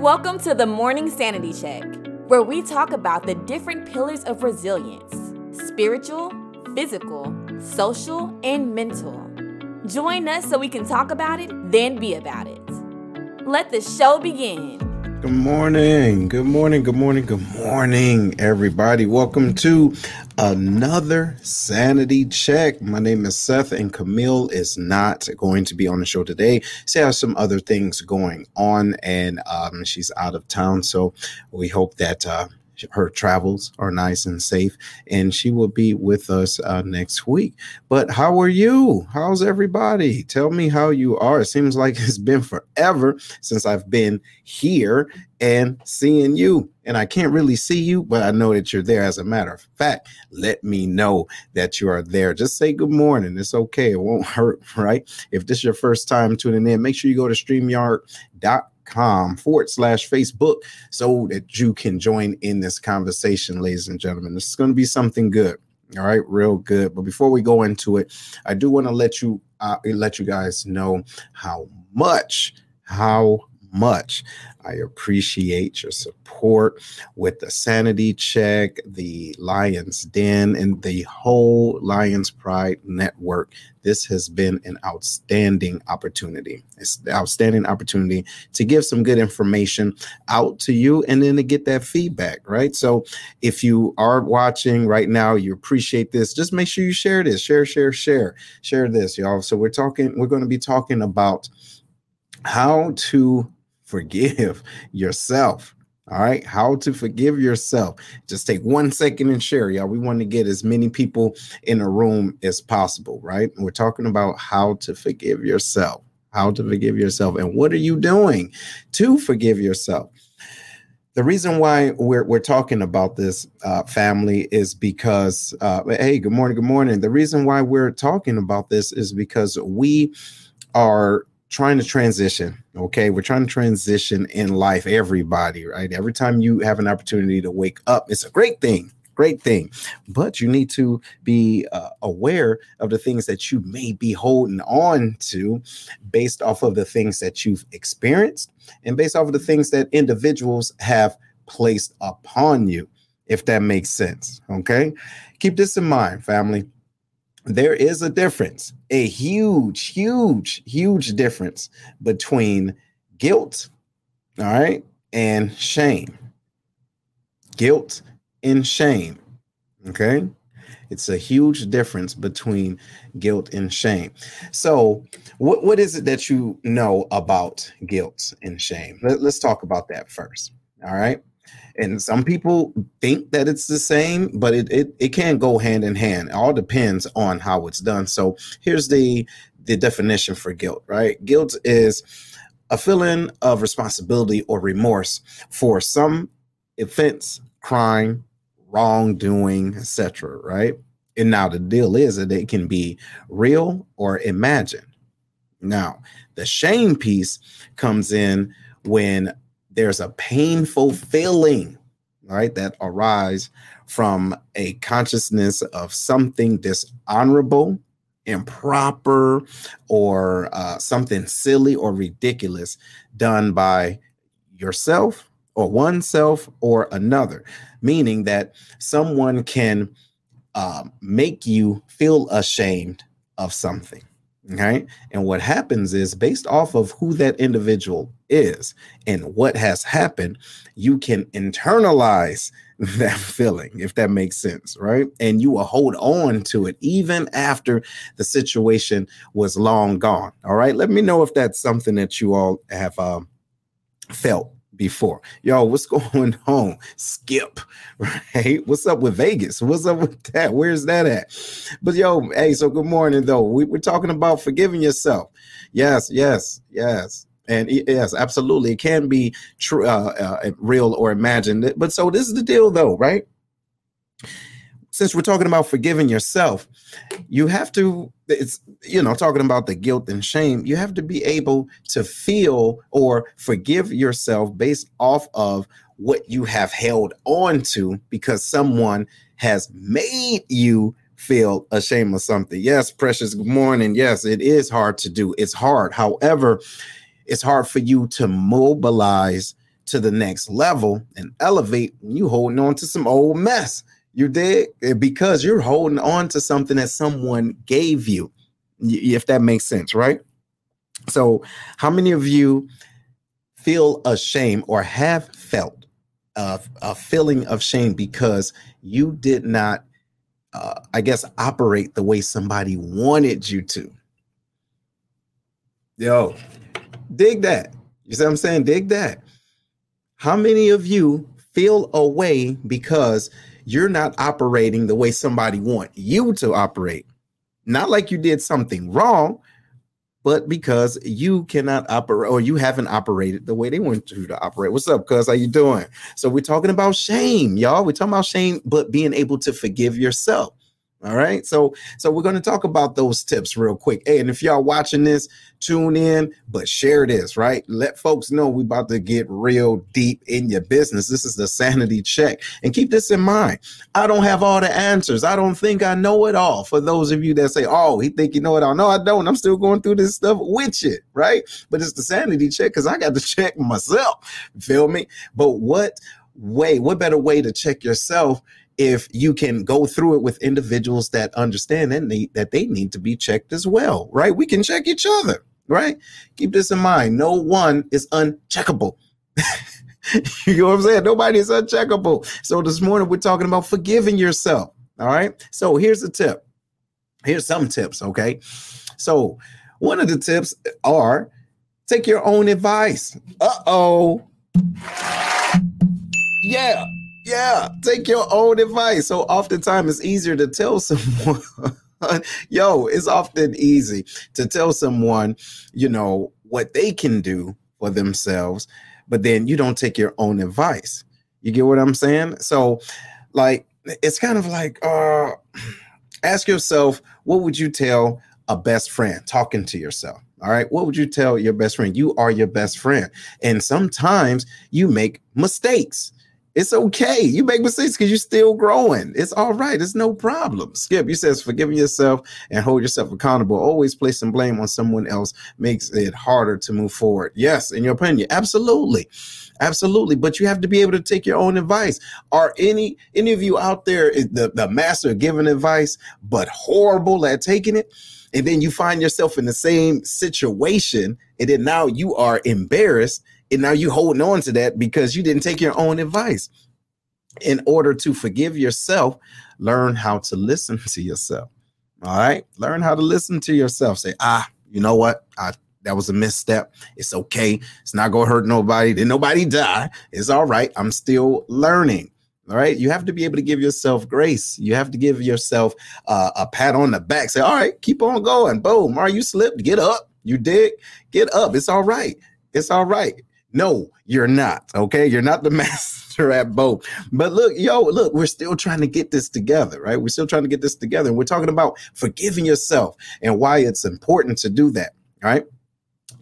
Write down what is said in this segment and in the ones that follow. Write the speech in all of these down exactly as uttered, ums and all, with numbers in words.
Welcome to the Morning Sanity Check, where we talk about the different pillars of resilience, spiritual, physical, social, and mental. Join us so we can talk about it, then be about it. Let the show begin. Good morning, good morning, good morning, good morning, everybody. Welcome to another Sanity Check. My name is Seth, and Camille is not going to be on the show today. She has some other things going on, and um, she's out of town, so we hope that uh, her travels are nice and safe, and she will be with us uh, next week. But how are you? How's everybody? Tell me how you are. It seems like it's been forever since I've been here and seeing you. And I can't really see you, but I know that you're there. As a matter of fact, let me know that you are there. Just say good morning. It's okay. It won't hurt, right? If this is your first time tuning in, make sure you go to StreamYard dot com. Com forward slash Facebook so that you can join in this conversation, ladies and gentlemen. This is going to be something good. All right. Real good. But before we go into it, I do want to let you uh, let you guys know how much, how much I appreciate your support with the Sanity Check, the Lions Den, and the whole Lions Pride Network. This has been an outstanding opportunity. It's an outstanding opportunity to give some good information out to you and then to get that feedback, right? So if you are watching right now, you appreciate this, just make sure you share this, share, share, share, share this, y'all. So we're talking, we're going to be talking about how to forgive yourself. All right. How to forgive yourself. Just take one second and share, y'all. We want to get as many people in a room as possible. Right. We're talking about how to forgive yourself, how to forgive yourself. And what are you doing to forgive yourself? The reason why we're we're talking about this, uh, family, is because, uh, hey, good morning. Good morning. The reason why we're talking about this is because we are trying to transition. OK, we're trying to transition in life. Everybody. Right. Every time you have an opportunity to wake up, it's a great thing. Great thing. But you need to be uh, aware of the things that you may be holding on to based off of the things that you've experienced and based off of the things that individuals have placed upon you, if that makes sense. OK, keep this in mind, family. There is a difference, a huge, huge, huge difference between guilt, all right, and shame. Guilt and shame, okay? It's a huge difference between guilt and shame. So what, what is it that you know about guilt and shame? Let, let's talk about that first, all right? And some people think that it's the same, but it, it it can go hand in hand. It all depends on how it's done. So here's the the definition for guilt, right? Guilt is a feeling of responsibility or remorse for some offense, crime, wrongdoing, et cetera, right? And now the deal is that it can be real or imagined. Now, the shame piece comes in when there's a painful feeling, right, that arises from a consciousness of something dishonorable, improper, or uh, something silly or ridiculous done by yourself or oneself or another, meaning that someone can uh, make you feel ashamed of something. Okay. And what happens is, based off of who that individual is and what has happened, you can internalize that feeling, if that makes sense. Right. And you will hold on to it even after the situation was long gone. All right. Let me know if that's something that you all have um, felt before. Yo, what's going on? Skip, right? What's up with Vegas? What's up with that? Where's that at? But yo, hey, so good morning, though. We, we're talking about forgiving yourself. Yes, yes, yes. And yes, absolutely. It can be true, uh, uh, real or imagined. But so this is the deal, though, right? Since we're talking about forgiving yourself, you have to, it's, you know, talking about the guilt and shame, you have to be able to feel or forgive yourself based off of what you have held on to because someone has made you feel ashamed of something. Yes, precious, good morning. Yes, it is hard to do. It's hard. However, it's hard for you to mobilize to the next level and elevate when you holding on to some old mess. You dig? Because you're holding on to something that someone gave you, if that makes sense, right? So how many of you feel ashamed or have felt uh, a feeling of shame because you did not, uh, I guess, operate the way somebody wanted you to? Yo, dig that. You see what I'm saying? Dig that. How many of you feel a way because you're not operating the way somebody want you to operate? Not like you did something wrong, but because you cannot operate or you haven't operated the way they want you to operate. What's up, cuz? How you doing? So we're talking about shame, y'all. We're talking about shame, but being able to forgive yourself. All right. So so we're going to talk about those tips real quick. Hey, and if y'all watching this, tune in, but share this, right? Let folks know we're about to get real deep in your business. This is the Sanity Check. And keep this in mind. I don't have all the answers. I don't think I know it all. For those of you that say, oh, he think you know it all. No, I don't. I'm still going through this stuff with you, right? But it's the Sanity Check because I got to check myself. Feel me? But what way, what better way to check yourself if you can go through it with individuals that understand and they, that they need to be checked as well, right? We can check each other, right? Keep this in mind. No one is uncheckable. You know what I'm saying? Nobody is uncheckable. So this morning we're talking about forgiving yourself, all right? So here's a tip. Here's some tips, okay? So one of the tips are take your own advice. Uh-oh. Yeah. Yeah, take your own advice. So oftentimes it's easier to tell someone, yo, it's often easy to tell someone, you know, what they can do for themselves, but then you don't take your own advice. You get what I'm saying? So like, it's kind of like, uh, ask yourself, what would you tell a best friend talking to yourself? All right. What would you tell your best friend? You are your best friend. And sometimes you make mistakes. It's okay. You make mistakes because you're still growing. It's all right. It's no problem. Skip, you says forgiving yourself and hold yourself accountable. Always placing blame on someone else makes it harder to move forward. Yes, in your opinion. Absolutely. Absolutely. But you have to be able to take your own advice. Are any any of you out there is the, the master of giving advice, but horrible at taking it? And then you find yourself in the same situation. And then now you are embarrassed. And now you're holding on to that because you didn't take your own advice. In order to forgive yourself, learn how to listen to yourself. All right. Learn how to listen to yourself. Say, ah, you know what? I, that was a misstep. It's okay. It's not going to hurt nobody. Did nobody die? It's all right. I'm still learning. All right. You have to be able to give yourself grace. You have to give yourself uh, a pat on the back. Say, all right, keep on going. Boom. Are you slipped? Get up. You dig? Get up. It's all right. It's all right. No, you're not. Okay. You're not the master at both. But look, yo, look, we're still trying to get this together, right? We're still trying to get this together. We're talking about forgiving yourself and why it's important to do that. All right.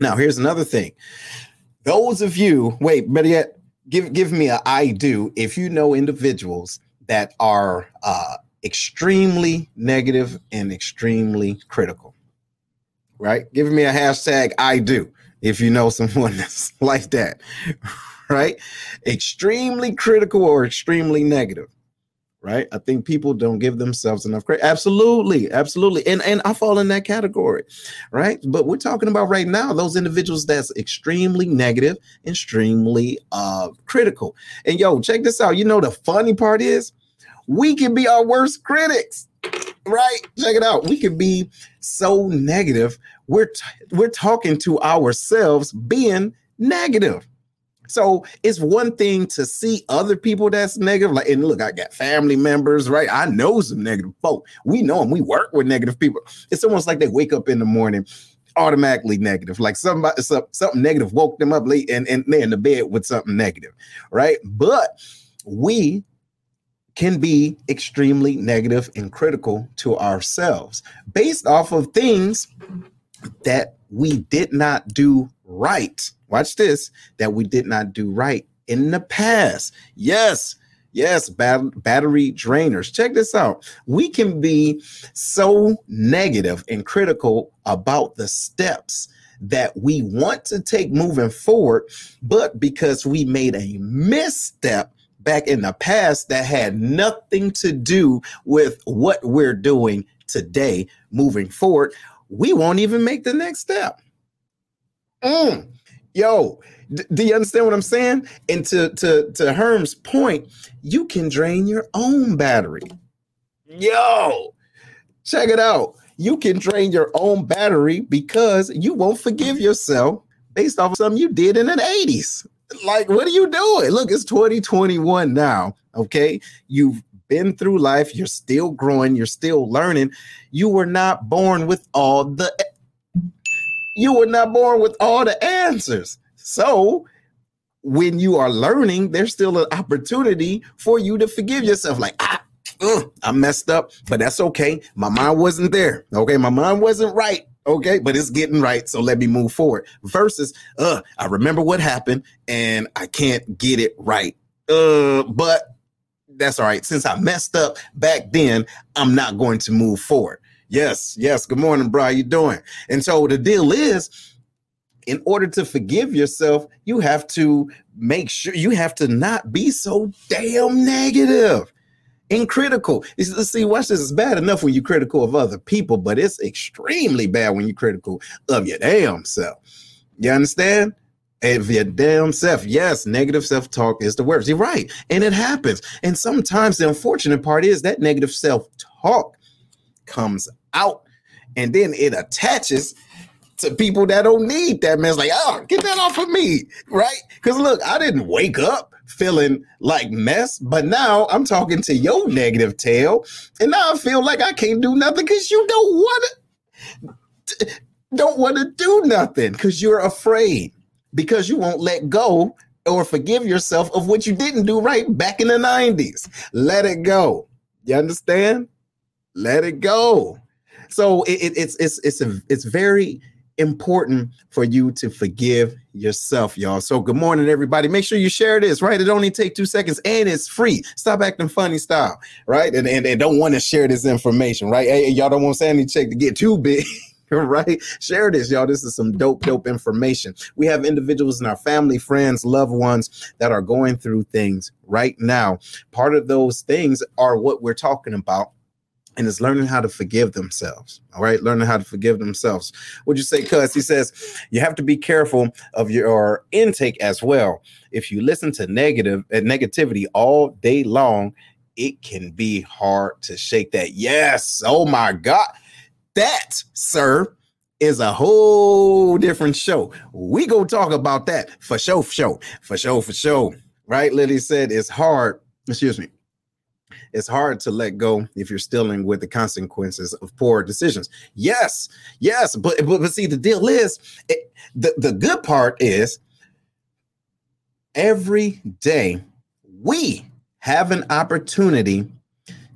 Now, here's another thing. Those of you, wait, better yet, give, give me a I do. If you know individuals that are uh, extremely negative and extremely critical, right? Give me a hashtag I do. If you know someone that's like that, right? Extremely critical or extremely negative, right? I think people don't give themselves enough credit. Absolutely. Absolutely. And, and I fall in that category, right? But we're talking about right now, those individuals that's extremely negative, extremely uh, critical. And yo, check this out. You know, the funny part is we can be our worst critics, right? Check it out. We can be so negative. We're t- we're talking to ourselves being negative. So it's one thing to see other people that's negative. Like, and look, I got family members, right? I know some negative folk. We know them. We work with negative people. It's almost like they wake up in the morning automatically negative. Like somebody, some, something negative woke them up late and, and they're in the bed with something negative, right? But we can be extremely negative and critical to ourselves based off of things that we did not do right. Watch this, that we did not do right in the past. Yes, yes, bat- battery drainers. Check this out. We can be so negative and critical about the steps that we want to take moving forward, but because we made a misstep back in the past that had nothing to do with what we're doing today moving forward, we won't even make the next step. Mm. Yo, d- do you understand what I'm saying? And to, to, to Herm's point, you can drain your own battery. Yo, check it out. You can drain your own battery because you won't forgive yourself based off of something you did in the eighties. Like, what are you doing? Look, it's twenty twenty-one now, okay? You've been through life. You're still growing. You're still learning. You were not born with all the you were not born with all the answers. So when you are learning, there's still an opportunity for you to forgive yourself. Like, ah, ugh, I messed up, but that's okay. My mind wasn't there. Okay, my mind wasn't right. Okay, but it's getting right, so let me move forward. Versus, uh, I remember what happened and I can't get it right. Uh, but that's all right. Since I messed up back then, I'm not going to move forward. Yes, yes. Good morning, bro. How you doing? And so the deal is, in order to forgive yourself, you have to make sure you have to not be so damn negative and critical. See, watch this. It's bad enough when you're critical of other people, but it's extremely bad when you're critical of your damn self. You understand? Of your damn self. Yes, negative self-talk is the worst. You're right. And it happens. And sometimes the unfortunate part is that negative self-talk comes out and then it attaches to people that don't need that, man. It's like, oh, get that off of me, right? Because look, I didn't wake up feeling like mess, but now I'm talking to your negative tail, and now I feel like I can't do nothing because you don't want to, don't want to do nothing because you're afraid, because you won't let go or forgive yourself of what you didn't do right back in the nineties. Let it go. You understand? Let it go. So it, it, it's it's it's a, it's very important for you to forgive yourself, y'all. So good morning, everybody. Make sure you share this, right? It only takes two seconds and it's free. Stop acting funny style, right? And and they don't want to share this information, right? Hey, y'all don't want Sanity Check to get too big, right? Share this, y'all. This is some dope, dope information. We have individuals in our family, friends, loved ones that are going through things right now. Part of those things are what we're talking about. And it's learning how to forgive themselves. All right. Learning how to forgive themselves. Would you say, cuz he says, you have to be careful of your intake as well. If you listen to negative and uh, negativity all day long, it can be hard to shake that. Yes. Oh, my God. That, sir, is a whole different show. We go talk about that for sure. For sure. For sure. For sure. Right. Lily said it's hard. Excuse me. It's hard to let go if you're still in with the consequences of poor decisions. Yes, yes. But, but, but see, the deal is, it, the, the good part is every day we have an opportunity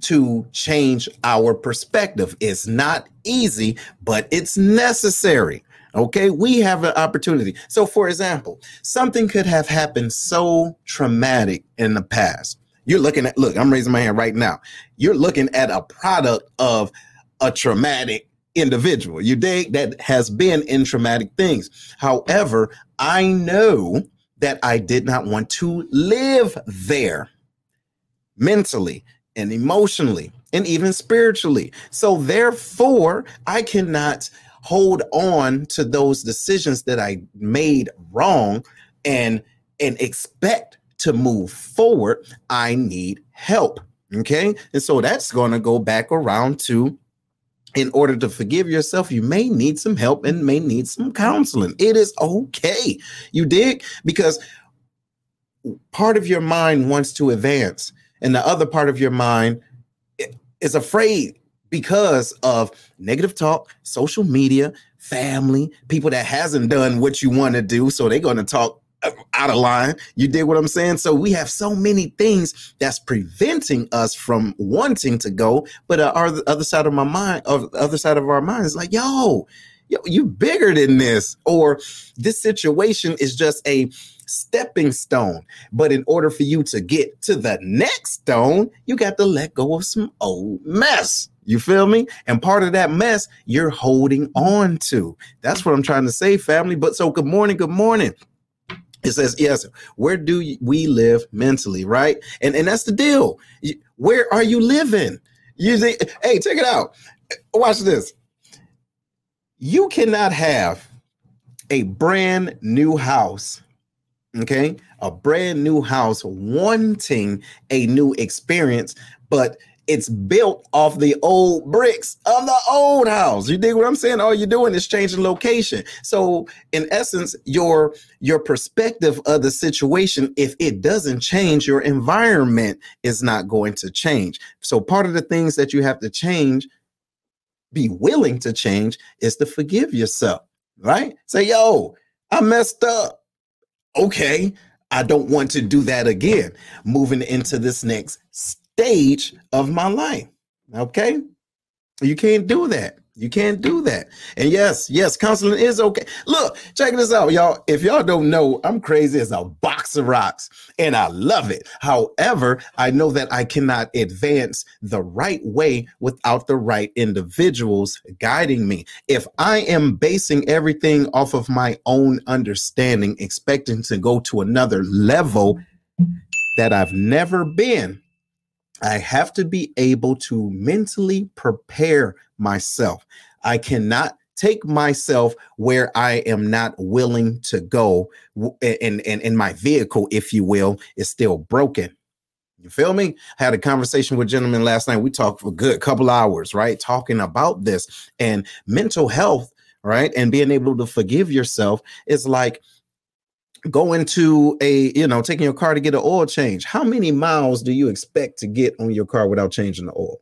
to change our perspective. It's not easy, but it's necessary. Okay, we have an opportunity. So, for example, something could have happened so traumatic in the past. You're looking at, look, I'm raising my hand right now. You're looking at a product of a traumatic individual, you dig, that has been in traumatic things. However, I know that I did not want to live there mentally and emotionally and even spiritually. So therefore, I cannot hold on to those decisions that I made wrong and, and expect to move forward. I need help. Okay. And so that's going to go back around to, in order to forgive yourself, you may need some help and may need some counseling. It is okay. You dig? Because part of your mind wants to advance and the other part of your mind is afraid because of negative talk, social media, family, people that hasn't done what you want to do. So they're going to talk out of line. You dig what I'm saying? So we have so many things that's preventing us from wanting to go, but uh, our the other side of my mind, of the other side of our mind is like, yo, yo, you bigger than this, or this situation is just a stepping stone. But in order for you to get to the next stone, you got to let go of some old mess. You feel me? And part of that mess you're holding on to. That's what I'm trying to say, family. But so good morning. Good morning. It says, yes, where do we live mentally? Right. And and that's the deal. Where are you living? You see, hey, check it out. Watch this. You cannot have a brand new house. OK, a brand new house wanting a new experience, but it's built off the old bricks of the old house. You dig what I'm saying? All you're doing is changing location. So in essence, your your perspective of the situation, if it doesn't change, your environment is not going to change. So part of the things that you have to change, be willing to change, is to forgive yourself, right? Say, yo, I messed up. Okay, I don't want to do that again. Moving into this next step. Stage of my life. Okay, you can't do that. You can't do that. And yes, yes, counseling is okay. Look, check this out, y'all. If y'all don't know, I'm crazy as a box of rocks, and I love it. However, I know that I cannot advance the right way without the right individuals guiding me. If I am basing everything off of my own understanding, expecting to go to another level that I've never been, I have to be able to mentally prepare myself. I cannot take myself where I am not willing to go, and, and, and my vehicle, if you will, is still broken. You feel me? I had a conversation with a gentleman last night. We talked for a good couple hours, right? Talking about this and mental health, right? And being able to forgive yourself is like going to a, you know, taking your car to get an oil change. How many miles do you expect to get on your car without changing the oil?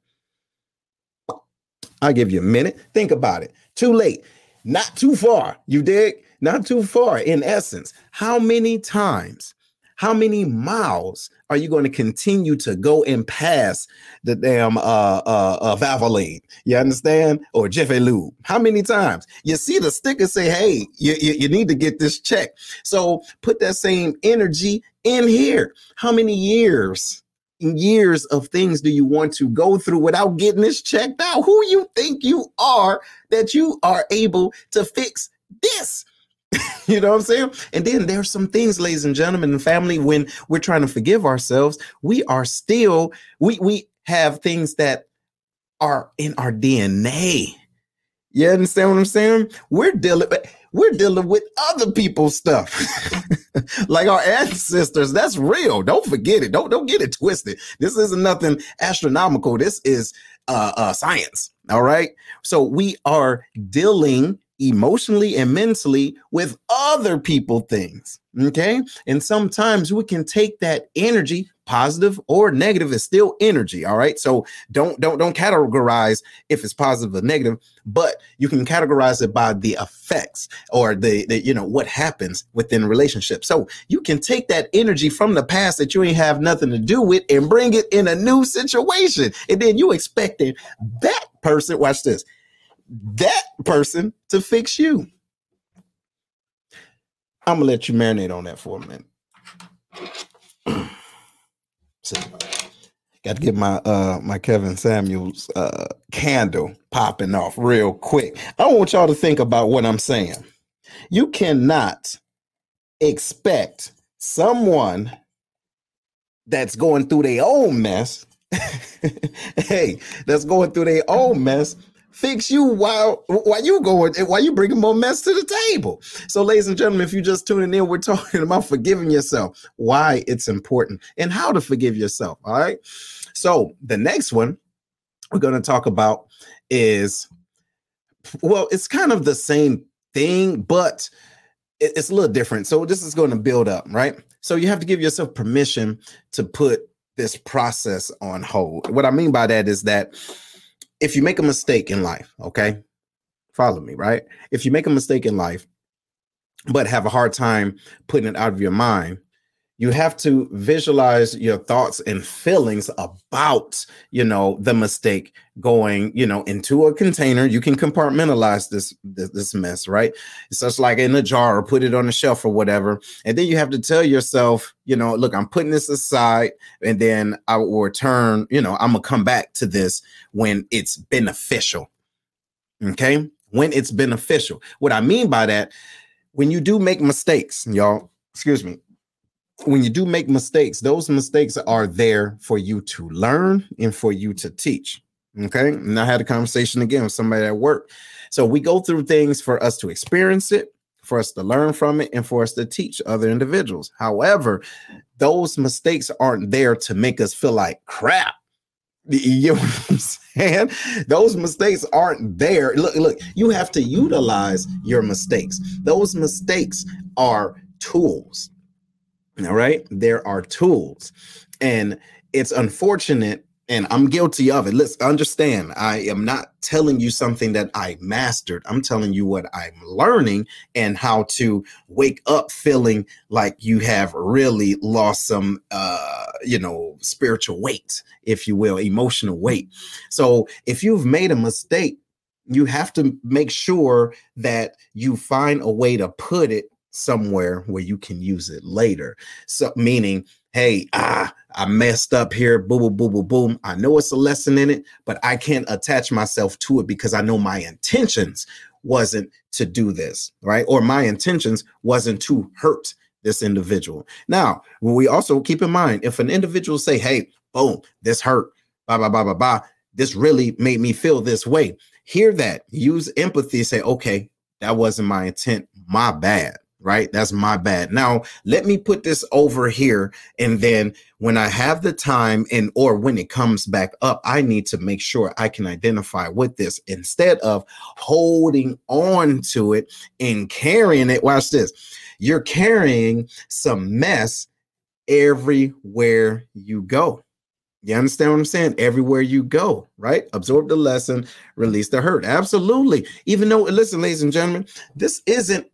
I'll give you a minute. Think about it. Too late. Not too far. You dig? Not too far. In essence, how many times, how many miles are you going to continue to go and pass the damn uh, uh, uh, Valvoline? You understand? Or Jiffy Lube? How many times? You see the sticker say, hey, you, you, you need to get this checked. So put that same energy in here. How many years, years of things do you want to go through without getting this checked out? Who you think you are that you are able to fix this? You know what I'm saying? And then there's some things, ladies and gentlemen and family, when we're trying to forgive ourselves, we are still, we we have things that are in our D N A. You understand what I'm saying? We're dealing, we're dealing with other people's stuff, like our ancestors. That's real. Don't forget it. Don't don't get it twisted. This isn't nothing astronomical. This is uh, uh, science. All right. So we are dealing emotionally and mentally with other people things. Okay. And sometimes we can take that energy, positive or negative, is still energy. All right. So don't, don't, don't categorize if it's positive or negative, but you can categorize it by the effects or the, the you know, what happens within relationships. So you can take that energy from the past that you ain't have nothing to do with and bring it in a new situation. And then you expecting that person, watch this, that person to fix you. I'm gonna let you marinate on that for a minute. So, got to get my uh my Kevin Samuels uh candle popping off real quick. I want y'all to think about what I'm saying. You cannot expect someone that's going through their own mess hey that's going through their own mess fix you while while you going while you bringing more mess to the table. So, ladies and gentlemen, if you're just tuning in, we're talking about forgiving yourself, why it's important, and how to forgive yourself. All right. So the next one we're going to talk about is, well, it's kind of the same thing, but it's a little different. So this is going to build up, right? So you have to give yourself permission to put this process on hold. What I mean by that is that if you make a mistake in life, okay, follow me, right? If you make a mistake in life, but have a hard time putting it out of your mind, You have to visualize your thoughts and feelings about, you know, the mistake going, you know, into a container. You can compartmentalize this, this mess, right? It's just like in a jar or put it on a shelf or whatever. And then you have to tell yourself, you know, look, I'm putting this aside, and then I will return, you know, I'm going to come back to this when it's beneficial. Okay? When it's beneficial. What I mean by that, when you do make mistakes, y'all, excuse me, when you do make mistakes, those mistakes are there for you to learn and for you to teach. Okay. And I had a conversation again with somebody at work. So we go through things for us to experience it, for us to learn from it, and for us to teach other individuals. However, those mistakes aren't there to make us feel like crap. You know what I'm saying? Those mistakes aren't there. Look, look, you have to utilize your mistakes. Those mistakes are tools. All right. There are tools, and it's unfortunate, and I'm guilty of it. Let's understand. I am not telling you something that I mastered. I'm telling you what I'm learning and how to wake up feeling like you have really lost some, uh, you know, spiritual weight, if you will, emotional weight. So if you've made a mistake, you have to make sure that you find a way to put it somewhere where you can use it later. So meaning, hey, ah, I messed up here. Boom, boom, boom, boom, boom. I know it's a lesson in it, but I can't attach myself to it because I know my intentions wasn't to do this, right? Or my intentions wasn't to hurt this individual. Now, we also keep in mind, if an individual say, hey, boom, this hurt, blah, blah, blah, blah, blah, this really made me feel this way. Hear that. Use empathy. Say, okay, that wasn't my intent. My bad. Right? That's my bad. Now, let me put this over here. And then when I have the time and or when it comes back up, I need to make sure I can identify with this instead of holding on to it and carrying it. Watch this. You're carrying some mess everywhere you go. You understand what I'm saying? Everywhere you go, right? Absorb the lesson, release the hurt. Absolutely. Even though, listen, ladies and gentlemen, this isn't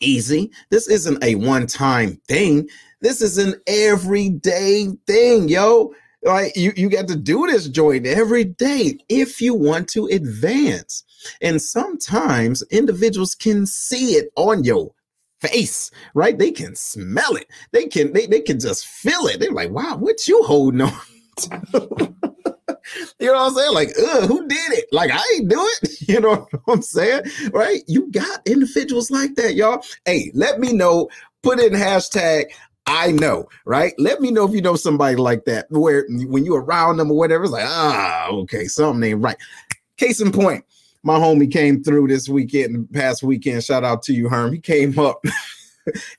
easy. This isn't a one-time thing. This is an everyday thing, yo. Like you, you got to do this joint every day if you want to advance. And sometimes individuals can see it on your face, right? They can smell it. They can, they, they can just feel it. They're like, wow, what you holding on to? You know what I'm saying? Like, ugh, who did it? Like, I ain't do it. You know what I'm saying? Right? You got individuals like that, y'all. Hey, let me know. Put in hashtag I know, right? Let me know if you know somebody like that, where when you around them or whatever, it's like, ah, okay, something ain't right. Case in point, my homie came through this weekend, past weekend. Shout out to you, Herm. He came up.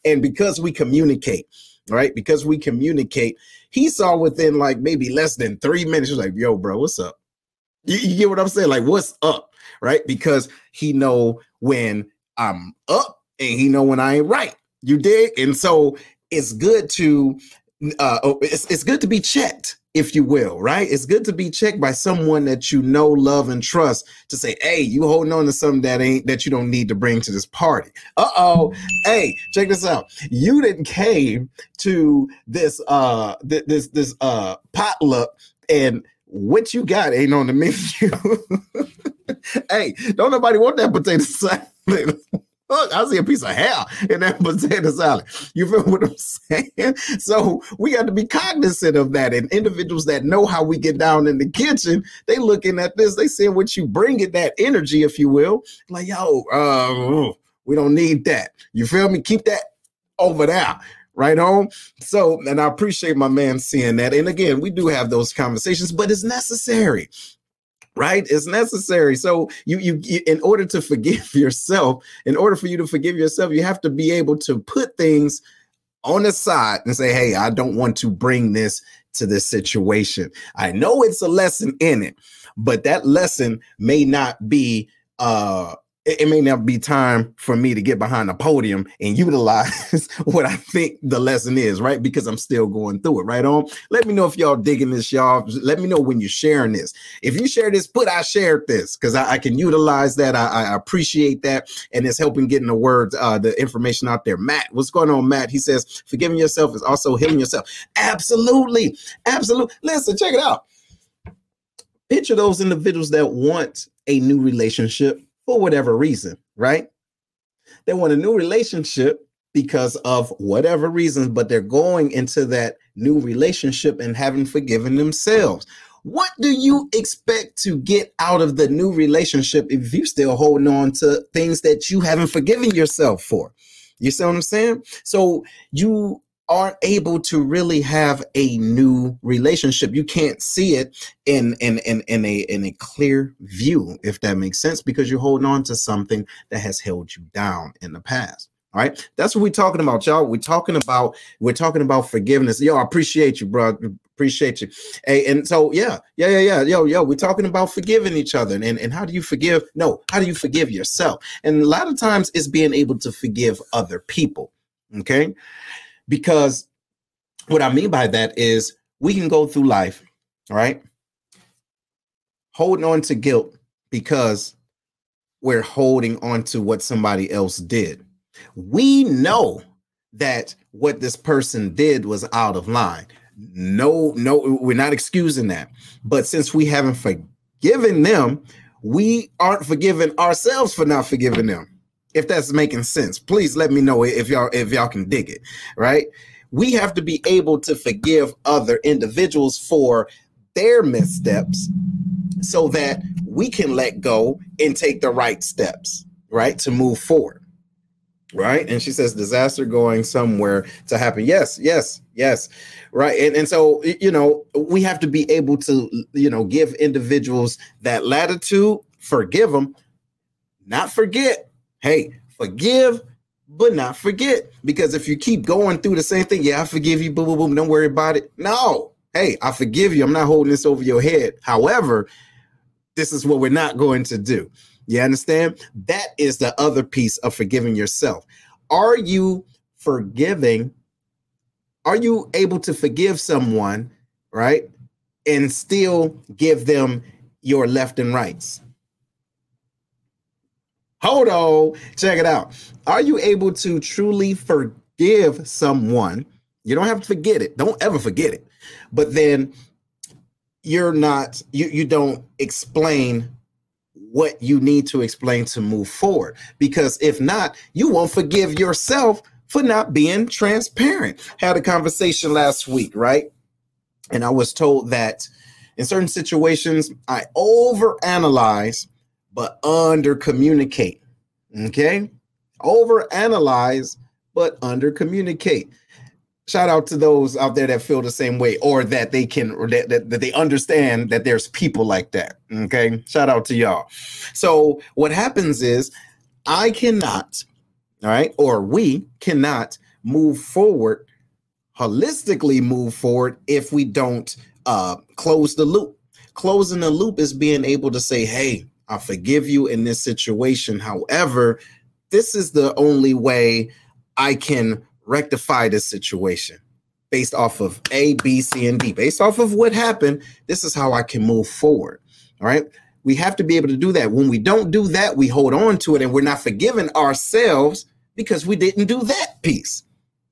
And because we communicate, right? Because we communicate, he saw within like maybe less than three minutes. He was like, yo, bro, what's up? You, you get what I'm saying? Like, what's up? Right? Because he know when I'm up and he know when I ain't right. You dig? And so it's good to, uh, it's, it's good to be checked, if you will, right? It's good to be checked by someone that you know, love, and trust to say, hey, you holding on to something that ain't, that you don't need to bring to this party. Uh-oh. Hey, check this out. You didn't came to this, uh, th- this, this, uh, potluck, and what you got ain't on the menu. Hey, don't nobody want that potato salad. Look, I see a piece of hair in that potato salad. You feel what I'm saying? So we got to be cognizant of that. And individuals that know how we get down in the kitchen, they looking at this, they seeing what you bring in, that energy, if you will. Like, yo, uh, we don't need that. You feel me? Keep that over there. Right on. So, and I appreciate my man seeing that. And again, we do have those conversations, but it's necessary. Right? It's necessary. So you, you, you, in order to forgive yourself, in order for you to forgive yourself, you have to be able to put things on the side and say, hey, I don't want to bring this to this situation. I know it's a lesson in it, but that lesson may not be, uh, it, it may not be time for me to get behind the podium and utilize what I think the lesson is, right? Because I'm still going through it, right on? Let me know if y'all digging this, y'all. Let me know when you're sharing this. If you share this, put I shared this, because I, I can utilize that. I, I appreciate that. And it's helping getting the words, uh, the information out there. Matt, what's going on, Matt? He says, forgiving yourself is also healing yourself. Absolutely. Absolutely. Listen, check it out. Picture those individuals that want a new relationship for whatever reason, right? They want a new relationship because of whatever reasons, but they're going into that new relationship and haven't forgiven themselves. What do you expect to get out of the new relationship if you're still holding on to things that you haven't forgiven yourself for? You see what I'm saying? So you aren't able to really have a new relationship. You can't see it in in in in a in a clear view, if that makes sense, because you're holding on to something that has held you down in the past. All right, that's what we're talking about, y'all. We're talking about we're talking about forgiveness. Yo, I appreciate you, bro. Appreciate you. Hey, and so yeah, yeah, yeah, yeah, yo, yo. We're talking about forgiving each other, and and how do you forgive? No, how do you forgive yourself? And a lot of times, it's being able to forgive other people. Okay. Because what I mean by that is we can go through life, right, holding on to guilt because we're holding on to what somebody else did. We know that what this person did was out of line. No, no, we're not excusing that. But since we haven't forgiven them, we aren't forgiving ourselves for not forgiving them. If that's making sense, please let me know if y'all if y'all can dig it, right? We have to be able to forgive other individuals for their missteps so that we can let go and take the right steps, right, to move forward, right? And she says disaster going somewhere to happen. Yes, yes, yes, right. And, and so, you know, we have to be able to, you know, give individuals that latitude, forgive them, not forget. Hey, forgive, but not forget. Because if you keep going through the same thing, yeah, I forgive you, boom, boom, boom, don't worry about it. No, hey, I forgive you. I'm not holding this over your head. However, this is what we're not going to do. You understand? That is the other piece of forgiving yourself. Are you forgiving? Are you able to forgive someone, right, and still give them your left and rights? Hold on, check it out. Are you able to truly forgive someone? You don't have to forget it. Don't ever forget it. But then you're not, you, you don't explain what you need to explain to move forward. Because if not, you won't forgive yourself for not being transparent. Had a conversation last week, right? And I was told that in certain situations, I overanalyze but under communicate. Okay. Over analyze, but under communicate. Shout out to those out there that feel the same way, or that they can, or that, that, that they understand that there's people like that. Okay. Shout out to y'all. So what happens is I cannot, all right, or we cannot move forward, holistically move forward, if we don't uh, close the loop. Closing the loop is being able to say, hey, I forgive you in this situation. However, this is the only way I can rectify this situation based off of A, B, C, and D. Based off of what happened, this is how I can move forward. All right. We have to be able to do that. When we don't do that, we hold on to it and we're not forgiving ourselves because we didn't do that piece.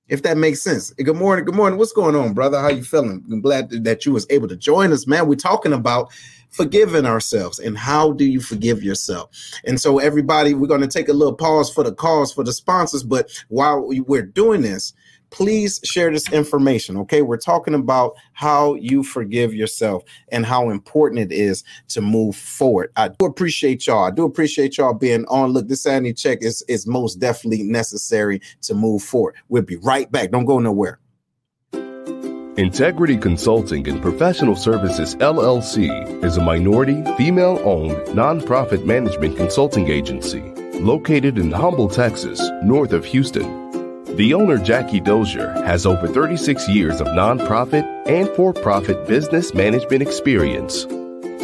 If that makes sense. Good morning. Good morning. What's going on, brother? How you feeling? I'm glad that you was able to join us, man. We're talking about forgiving ourselves and how do you forgive yourself? And so everybody, we're going to take a little pause for the cause, for the sponsors. But while we're doing this, please share this information. OK, we're talking about how you forgive yourself and how important it is to move forward. I do appreciate y'all. I do appreciate y'all being on. Look, this sanity check is, is most definitely necessary to move forward. We'll be right back. Don't go nowhere. Integrity Consulting and Professional Services L L C is a minority, female-owned, nonprofit management consulting agency located in Humble, Texas, north of Houston. The owner, Jackie Dozier, has over thirty-six years of nonprofit and for-profit business management experience.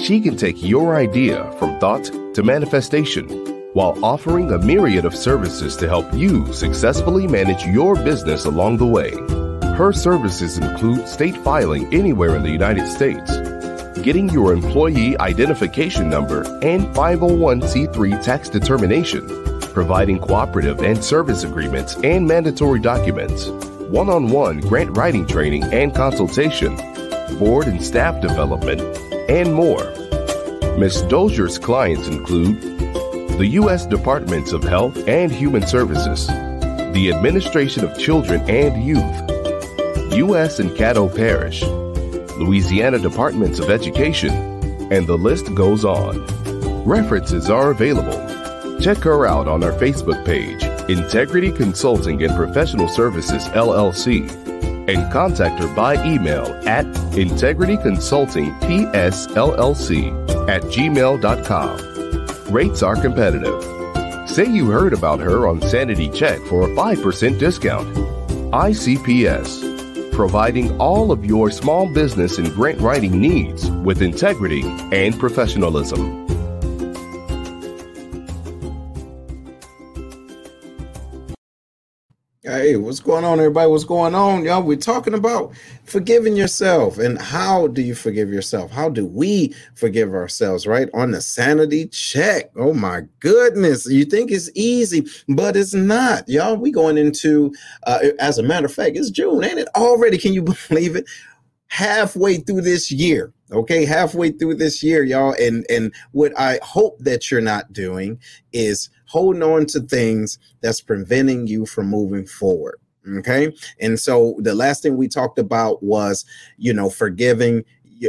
She can take your idea from thought to manifestation while offering a myriad of services to help you successfully manage your business along the way. Her services include state filing anywhere in the United States, getting your employee identification number and five oh one c three tax determination, providing cooperative and service agreements and mandatory documents, one-on-one grant writing training and consultation, board and staff development, and more. Miz Dozier's clients include the U S Departments of Health and Human Services, the Administration of Children and Youth, U S and Caddo Parish, Louisiana Departments of Education, and the list goes on. References are available. Check her out on our Facebook page, Integrity Consulting and Professional Services L L C, and contact her by email at integrityconsultingpsllc at gmail dot com. Rates are competitive. Say you heard about her on Sanity Check for a five percent discount. I C P S, providing all of your small business and grant writing needs with integrity and professionalism. Hey, what's going on, everybody? What's going on, y'all? We're talking about forgiving yourself, and how do you forgive yourself? How do we forgive ourselves, right? On the Sanity Check. Oh, my goodness. You think it's easy, but it's not, y'all. We going into, uh, as a matter of fact, it's June, ain't it? Already, can you believe it? Halfway through this year. Okay, halfway through this year, y'all. And, and what I hope that you're not doing is holding on to things that's preventing you from moving forward. Okay. And so the last thing we talked about was, you know, forgiving,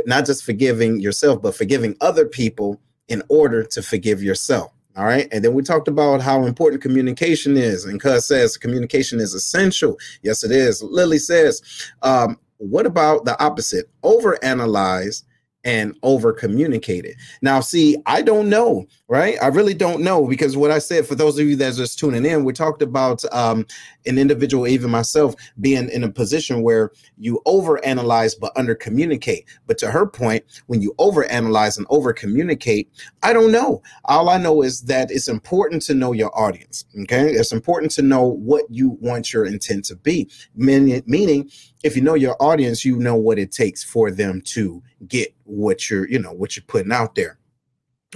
not just forgiving yourself, but forgiving other people in order to forgive yourself. All right. And then we talked about how important communication is. And Cuz says communication is essential. Yes, it is. Lily says, um, what about the opposite? Overanalyze and over communicate it. Now, see, I don't know, right? I really don't know, because what I said, for those of you that's just tuning in, we talked about um, an individual, even myself, being in a position where you overanalyze but under communicate. But to her point, when you overanalyze and over communicate, I don't know. All I know is that it's important to know your audience. Okay, it's important to know what you want your intent to be. Meaning, meaning if you know your audience, you know what it takes for them to get what you're, you know, what you're putting out there.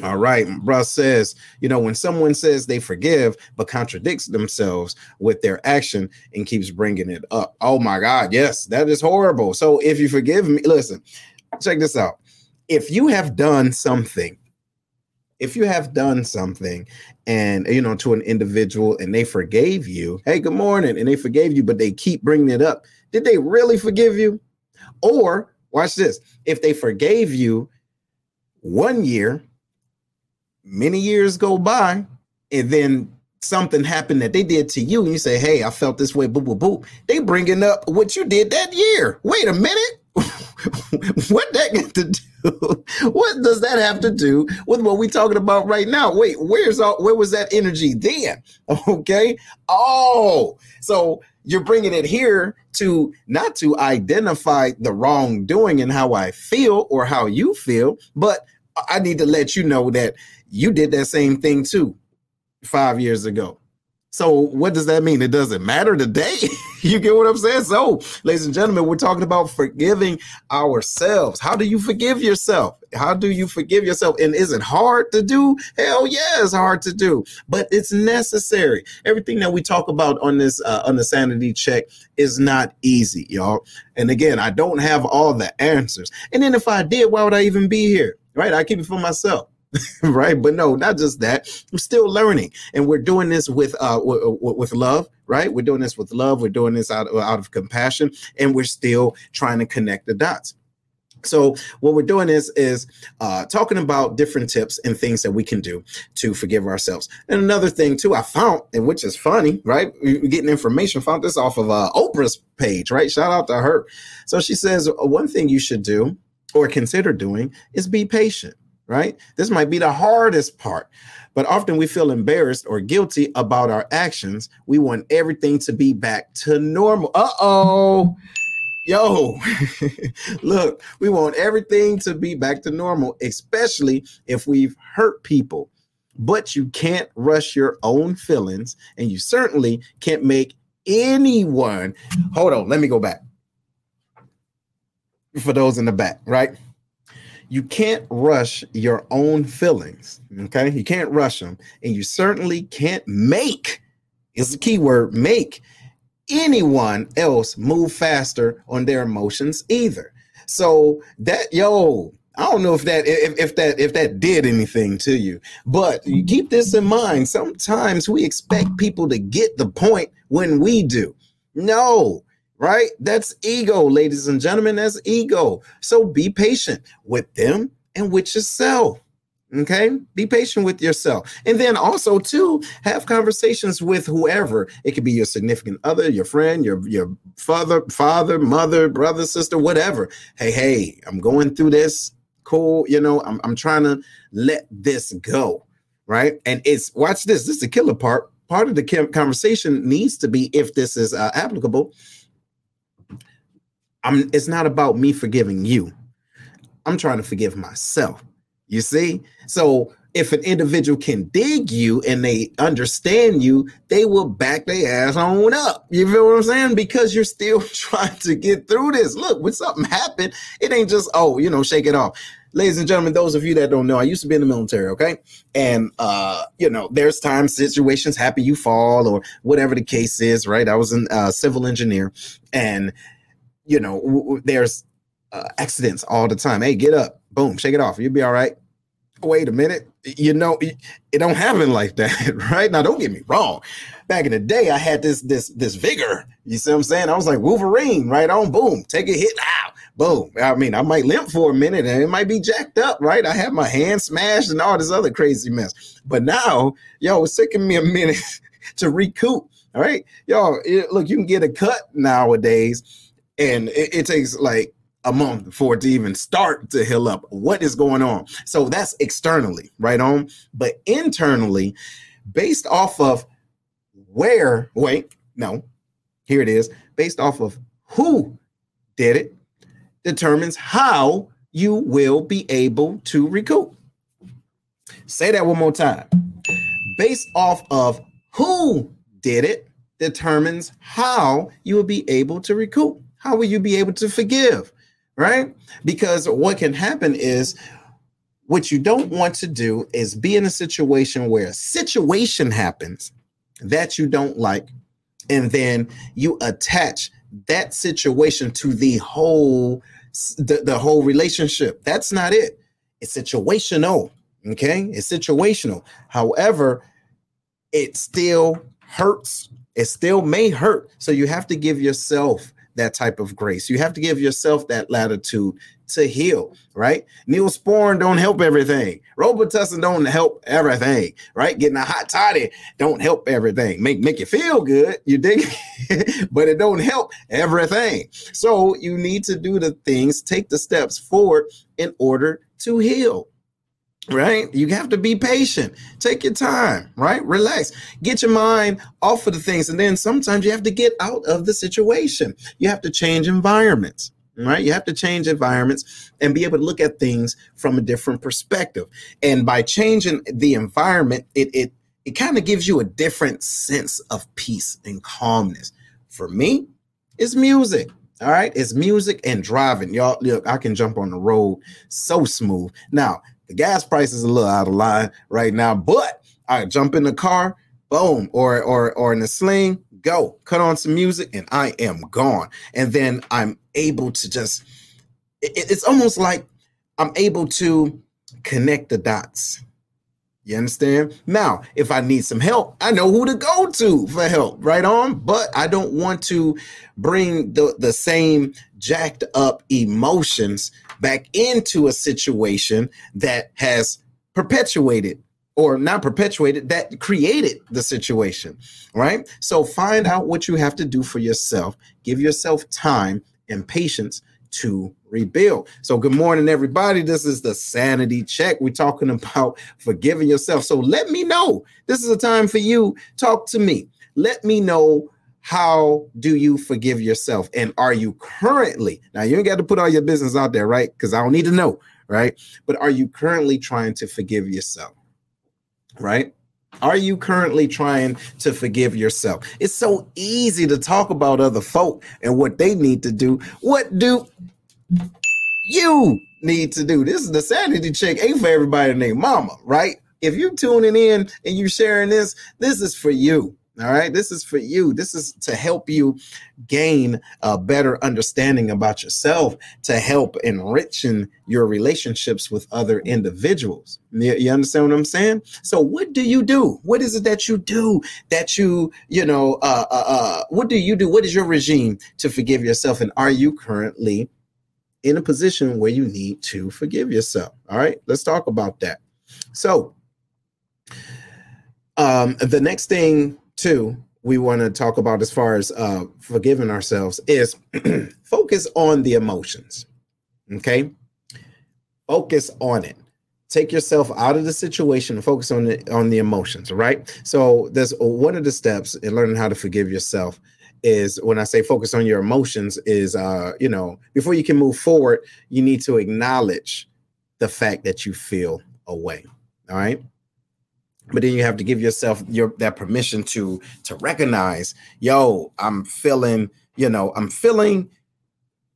All right. Bruh says, you know, when someone says they forgive but contradicts themselves with their action and keeps bringing it up. Oh, my God. Yes, that is horrible. So if you forgive me, listen, check this out. If you have done something, if you have done something and, you know, to an individual and they forgave you, hey, good morning. And they forgave you, but they keep bringing it up. Did they really forgive you? Or watch this. If they forgave you one year, many years go by, and then something happened that they did to you, and you say, hey, I felt this way, boo, boo, boo. They bringing up what you did that year. Wait a minute. What that got to do? What does that have to do with what we're talking about right now? Wait, where's all, where was that energy then? Okay. Oh, so you're bringing it here to not to identify the wrongdoing and how I feel or how you feel, but I need to let you know that you did that same thing too five years ago. So what does that mean? It doesn't matter today. You get what I'm saying? So, ladies and gentlemen, we're talking about forgiving ourselves. How do you forgive yourself? How do you forgive yourself? And is it hard to do? Hell yeah, it's hard to do, but it's necessary. Everything that we talk about on this, uh, on the Sanity Check is not easy, y'all. And again, I don't have all the answers. And then if I did, why would I even be here? Right? I keep it for myself. Right. But no, not just that. We're still learning, and we're doing this with uh, w- w- with love. Right. We're doing this with love. We're doing this out of, out of compassion, and we're still trying to connect the dots. So what we're doing is is uh, talking about different tips and things that we can do to forgive ourselves. And another thing, too, I found, and which is funny, right? We're getting information, found this off of uh, Oprah's page. Right. Shout out to her. So she says one thing you should do or consider doing is be patient. Right? This might be the hardest part, but often we feel embarrassed or guilty about our actions. We want everything to be back to normal. Uh-oh. Yo, look, we want everything to be back to normal, especially if we've hurt people. but you can't rush your own feelings, and you certainly can't make anyone. Hold on, let me go back. For those in the back, right? You can't rush your own feelings, okay? You can't rush them, and you certainly can't make, is the key word, make anyone else move faster on their emotions either. So that, yo, I don't know if that if, if that if that did anything to you, but you keep this in mind. Sometimes we expect people to get the point when we do. No, right? That's ego, ladies and gentlemen. That's ego. So be patient with them and with yourself. Okay, be patient with yourself. And then also, too, have conversations with whoever. It could be your significant other, your friend, your your father, father, mother, brother, sister, whatever. Hey, hey, I'm going through this. Cool. You know, I'm, I'm trying to let this go. Right. And it's watch this. This is the killer part. Part of the conversation needs to be, if this is uh, applicable, I'm, it's not about me forgiving you. I'm trying to forgive myself. You see? So if an individual can dig you and they understand you, they will back their ass on up. You feel what I'm saying? Because you're still trying to get through this. Look, when something happened, it ain't just, oh, you know, shake it off. Ladies and gentlemen, those of you that don't know, I used to be in the military, okay? And, uh, you know, there's times situations happen, you fall or whatever the case is, right? I was a uh, civil engineer, and, you know, w- w- there's uh, accidents all the time. Hey, get up. Boom, shake it off. You'll be all right. Wait a minute. You know, it don't happen like that, right? Now, don't get me wrong. Back in the day, I had this this this vigor. You see what I'm saying? I was like Wolverine, right on, boom. Take a hit, ow, boom. I mean, I might limp for a minute and it might be jacked up, right? I had my hand smashed and all this other crazy mess. But now, yo, it's taking me a minute to recoup, all right? Y'all, look, you can get a cut nowadays, and it, it takes like a month before it to even start to heal up. What is going on? So that's externally, right on. But internally, based off of where, wait, no, here it is. Based off of who did it determines how you will be able to recoup. Say that one more time. Based off of who did it determines how you will be able to recoup. How will you be able to forgive? Right? Because what can happen is what you don't want to do is be in a situation where a situation happens that you don't like, and then you attach that situation to the whole the, the whole relationship. That's not it. It's situational, okay? It's situational. However, it still hurts. It still may hurt. So you have to give yourself that type of grace. You have to give yourself that latitude to heal, right? Neosporin don't help everything. Robitussin don't help everything, right? Getting a hot toddy don't help everything. Make make you feel good, you dig? But it don't help everything. So you need to do the things, take the steps forward in order to heal, right? You have to be patient. Take your time, right? Relax. Get your mind off of the things. And then sometimes you have to get out of the situation. You have to change environments, right? You have to change environments and be able to look at things from a different perspective. And by changing the environment, it it, it kind of gives you a different sense of peace and calmness. For me, it's music. All right. It's music and driving. Y'all, look, I can jump on the road so smooth. Now, the gas price is a little out of line right now, but I jump in the car, boom, or or or in the sling, go, cut on some music, and I am gone. And then I'm able to just, it, it's almost like I'm able to connect the dots. You understand? Now, if I need some help, I know who to go to for help, right on? But I don't want to bring the, the same jacked up emotions back into a situation that has perpetuated or not perpetuated, that created the situation, right? So find out what you have to do for yourself. Give yourself time and patience to rebuild. So good morning, everybody. This is the Sanity Check. We're talking about forgiving yourself. So let me know. This is a time for you. Talk to me. Let me know, how do you forgive yourself? And are you currently, now you ain't got to put all your business out there, right? Because I don't need to know, right? But are you currently trying to forgive yourself? right? Are you currently trying to forgive yourself? It's so easy to talk about other folk and what they need to do. What do you need to do? This is the sanity check. Ain't for everybody named Mama, right? If you're tuning in and you're sharing this, this is for you. All right. This is for you. This is to help you gain a better understanding about yourself, to help enrichen your relationships with other individuals. You understand what I'm saying? So what do you do? What is it that you do that you, you know, uh, uh, uh, what do you do? What is your regime to forgive yourself? And are you currently in a position where you need to forgive yourself? All right. Let's talk about that. So um, the next thing Two, we want to talk about as far as uh, forgiving ourselves is focus on the emotions. Okay. Focus on it. Take yourself out of the situation and focus on the, on the emotions. Right. So that's one of the steps in learning how to forgive yourself is when I say focus on your emotions is, uh, you know, before you can move forward, you need to acknowledge the fact that you feel a way. All right. But then you have to give yourself your that permission to to recognize, yo, I'm feeling, you know, I'm feeling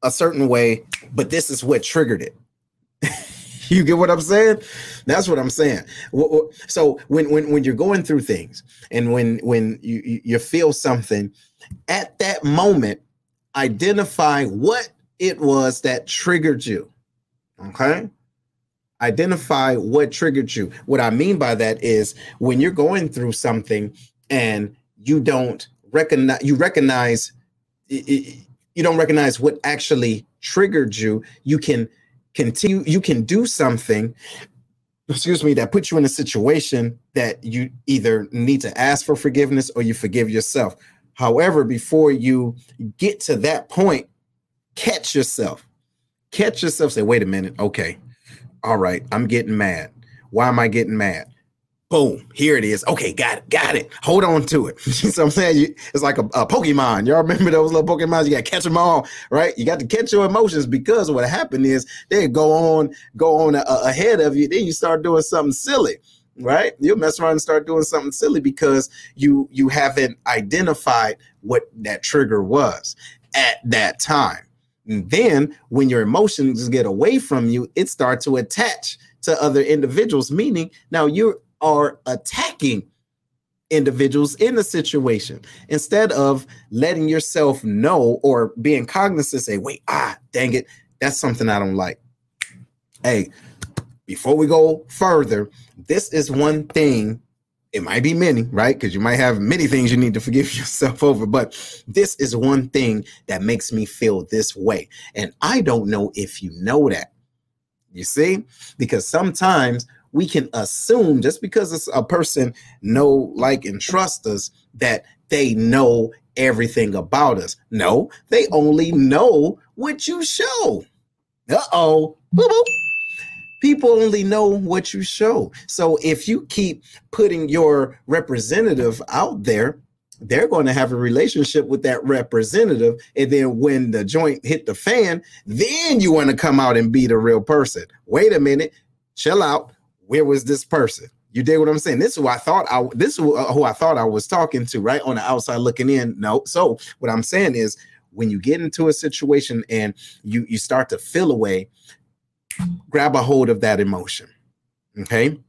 a certain way, but this is what triggered it. You get what I'm saying? That's what I'm saying. So when when when you're going through things and when when you you feel something, at that moment, identify what it was that triggered you. Okay. Identify what triggered you. What I mean by that is when you're going through something and you don't recognize, you recognize, you don't recognize what actually triggered you. You can continue, you can do something, excuse me, that puts you in a situation that you either need to ask for forgiveness or you forgive yourself. However, before you get to that point, catch yourself, catch yourself, say, wait a minute. Okay. All right, I'm getting mad. Why am I getting mad? Boom, here it is. Okay, got it, got it. Hold on to it. You know what I'm saying? You, it's like a, a Pokemon. Y'all remember those little Pokemons? You got to catch them all, right? You got to catch your emotions because what happened is they go on, go on a, a ahead of you. Then you start doing something silly, right? You'll mess around and start doing something silly because you you haven't identified what that trigger was at that time. And then when your emotions get away from you, it starts to attach to other individuals, meaning now you are attacking individuals in the situation instead of letting yourself know or being cognizant, say, wait, ah, dang it. That's something I don't like. Hey, before we go further, this is one thing. It might be many, right? Because you might have many things you need to forgive yourself over. But this is one thing that makes me feel this way. And I don't know if you know that. You see, because sometimes we can assume just because a person know, like, and trust us that they know everything about us. No, they only know what you show. Uh-oh. Boop, boop. People only know what you show. So if you keep putting your representative out there, they're going to have a relationship with that representative. And then when the joint hit the fan, then you want to come out and be the real person. Wait a minute. Chill out. Where was this person? You dig what I'm saying? This is who I thought I, this is who I thought I was talking to, right? On the outside looking in. No. So what I'm saying is when you get into a situation and you, you start to feel a way, grab a hold of that emotion. Okay.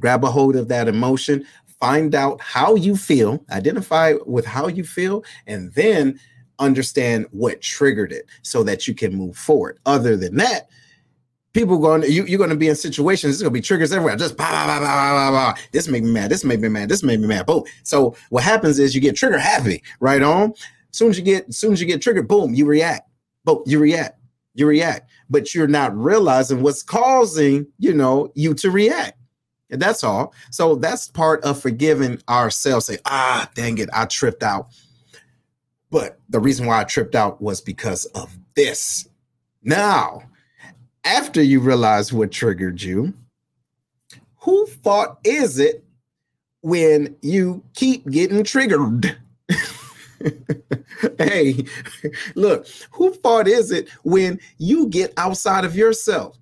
Grab a hold of that emotion. Find out how you feel, identify with how you feel, and then understand what triggered it so that you can move forward. Other than that, people going to, you, you're going to be in situations. It's going to be triggers everywhere. Just bah, bah, bah, bah, bah, bah. This made me mad. This made me mad. This made me mad. Boom. So what happens is you get trigger happy, right on. As soon as you get, as soon as you get triggered, boom, you react. Boom, you react. You react, but you're not realizing what's causing, you know, you to react. And that's all. So that's part of forgiving ourselves. Say, ah, dang it, I tripped out. But the reason why I tripped out was because of this. Now, after you realize what triggered you, whose fault is it when you keep getting triggered? Hey, look, whose fault is it when you get outside of yourself?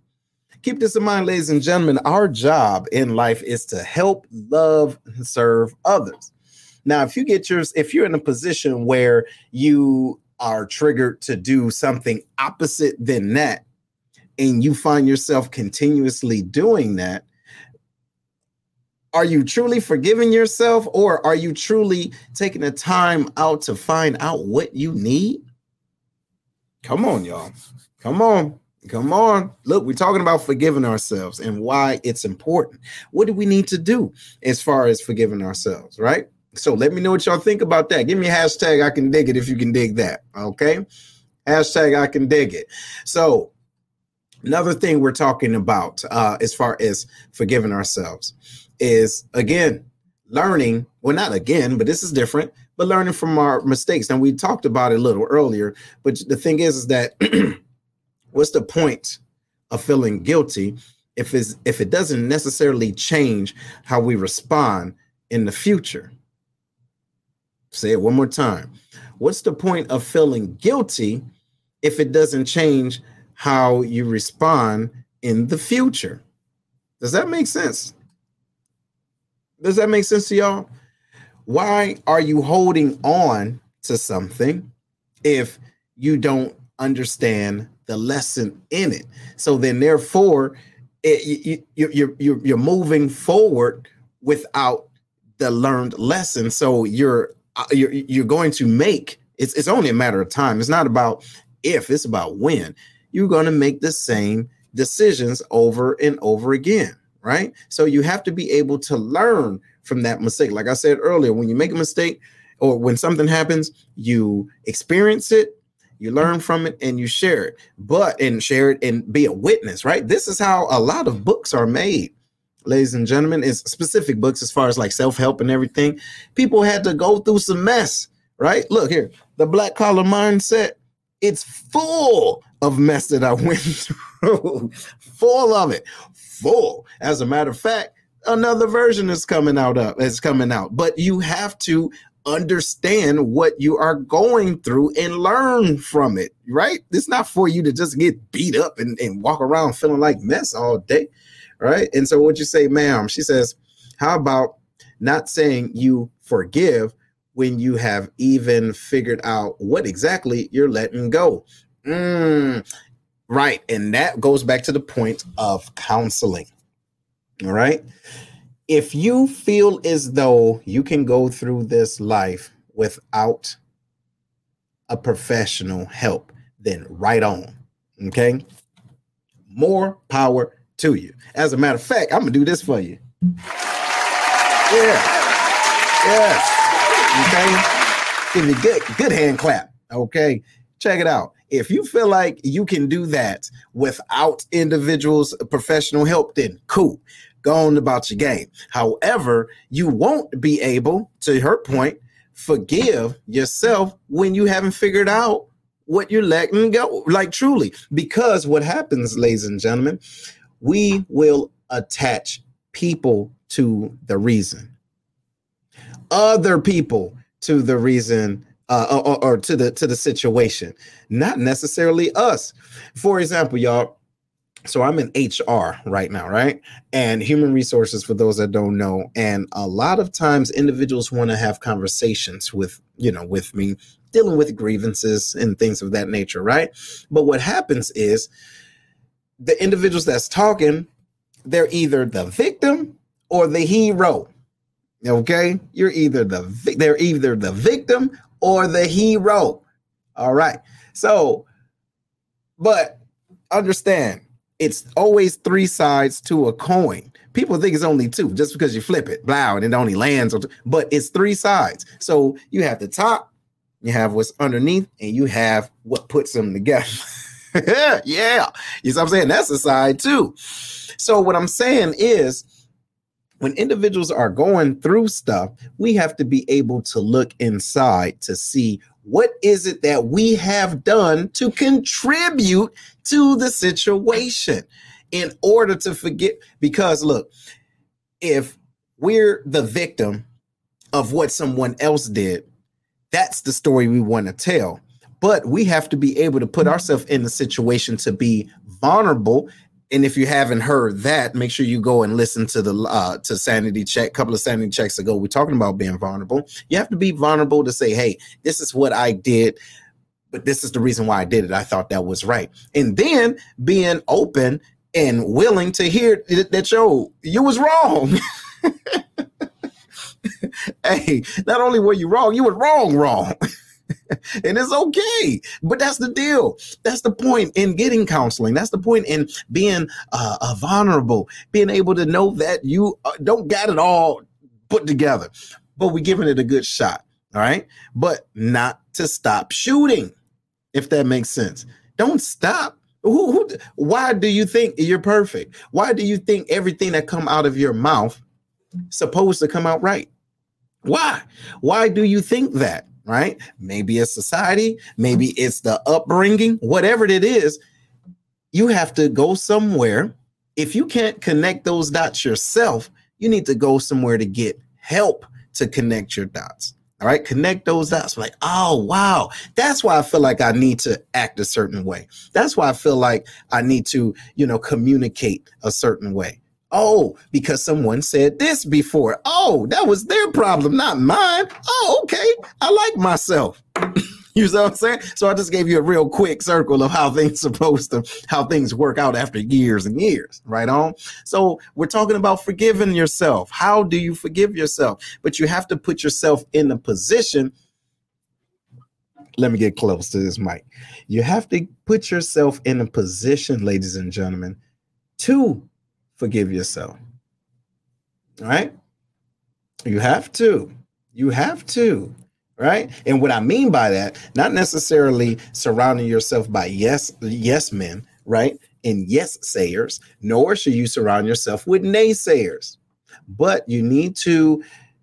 Keep this in mind, ladies and gentlemen, our job in life is to help, love, and serve others. Now, if you get yours, if you're in a position where you are triggered to do something opposite than that, and you find yourself continuously doing that, are you truly forgiving yourself, or are you truly taking the time out to find out what you need? Come on, y'all. Come on. Come on. Look, we're talking about forgiving ourselves and why it's important. What do we need to do as far as forgiving ourselves, right? So let me know what y'all think about that. Give me a hashtag I can dig it if you can dig that, okay? Hashtag I can dig it. So another thing we're talking about uh, as far as forgiving ourselves is, again, learning, well, not again, but this is different, but learning from our mistakes. And we talked about it a little earlier, but the thing is, is that what's the point of feeling guilty if it's, if it doesn't necessarily change how we respond in the future? Say it one more time. What's the point of feeling guilty if it doesn't change how you respond in the future? Does that make sense? Does that make sense to y'all? Why are you holding on to something if you don't understand the lesson in it? So then, therefore, it, you, you, you're, you're moving forward without the learned lesson. So you're you're, you're going to make, it's, it's only a matter of time. It's not about if, it's about when. You're going to make the same decisions over and over again. Right. So you have to be able to learn from that mistake. Like I said earlier, when you make a mistake or when something happens, you experience it, you learn from it, and you share it, but and share it and be a witness. Right. This is how a lot of books are made, ladies and gentlemen. It's specific books as far as like self-help and everything. People had to go through some mess. Right. Look here. The Black Collar Mindset. It's full of mess that I went through. Full of it. Full. As a matter of fact, another version is coming out up is coming out, but you have to understand what you are going through and learn from it, right? It's not for you to just get beat up and, and walk around feeling like mess all day, right? And so what you say, ma'am, she says, how about not saying you forgive when you have even figured out what exactly you're letting go? Mm, right. And that goes back to the point of counseling. All right. If you feel as though you can go through this life without a professional help, then right on. Okay. More power to you. As a matter of fact, I'm going to do this for you. Yeah. Yes. Okay. Give me good, good hand clap. Okay. Check it out. If you feel like you can do that without individuals' professional help, then cool. Go on about your game. However, you won't be able, to her point, forgive yourself when you haven't figured out what you're letting go, like truly. Because what happens, ladies and gentlemen, we will attach people to the reason. Other people to the reason. Uh, or, or to the to the situation, not necessarily us. For example, y'all, so I'm in H R right now, right? And human resources, for those that don't know. And a lot of times individuals want to have conversations with, you know, with me, dealing with grievances and things of that nature, right? But what happens is the individuals that's talking, they're either the victim or the hero, okay? You're either the, vi- they're either the victim or the hero. All right. So, but understand, it's always three sides to a coin. People think it's only two just because you flip it, blah, and it only lands on two, but it's three sides. So you have the top, you have what's underneath, and you have what puts them together. Yeah. You know what I'm saying? That's a side too. So what I'm saying is, when individuals are going through stuff, we have to be able to look inside to see what is it that we have done to contribute to the situation in order to forgive. Because look, if we're the victim of what someone else did, that's the story we want to tell. But we have to be able to put ourselves in the situation to be vulnerable And if you haven't heard that, make sure you go and listen to the uh, to Sanity Check. A couple of Sanity Checks ago, we're talking about being vulnerable. You have to be vulnerable to say, hey, this is what I did, but this is the reason why I did it. I thought that was right. And then being open and willing to hear that, yo, you was wrong. Hey, not only were you wrong, you were wrong, wrong. And it's okay. But that's the deal. That's the point in getting counseling. That's the point in being uh, uh, vulnerable, being able to know that you uh, don't got it all put together, but we're giving it a good shot. All right. But not to stop shooting, if that makes sense. Don't stop. Who, who, why do you think you're perfect? Why do you think everything that come out of your mouth is supposed to come out right? Why? Why do you think that? Right? Maybe it's society. Maybe it's the upbringing. Whatever it is, you have to go somewhere. If you can't connect those dots yourself, you need to go somewhere to get help to connect your dots. All right. Connect those dots. Like, oh, wow. That's why I feel like I need to act a certain way. That's why I feel like I need to, you know, communicate a certain way. Oh, because someone said this before. Oh, that was their problem, not mine. Oh, okay. I like myself. You know what I'm saying? So I just gave you a real quick circle of how things supposed to, how things work out after years and years. Right on. So we're talking about forgiving yourself. How do you forgive yourself? But you have to put yourself in a position. Let me get close to this mic. You have to put yourself in a position, ladies and gentlemen, to forgive yourself. All right. You have to. You have to. Right. And what I mean by that, not necessarily surrounding yourself by yes, yes men. Right. And yes sayers, nor should you surround yourself with naysayers. But you need to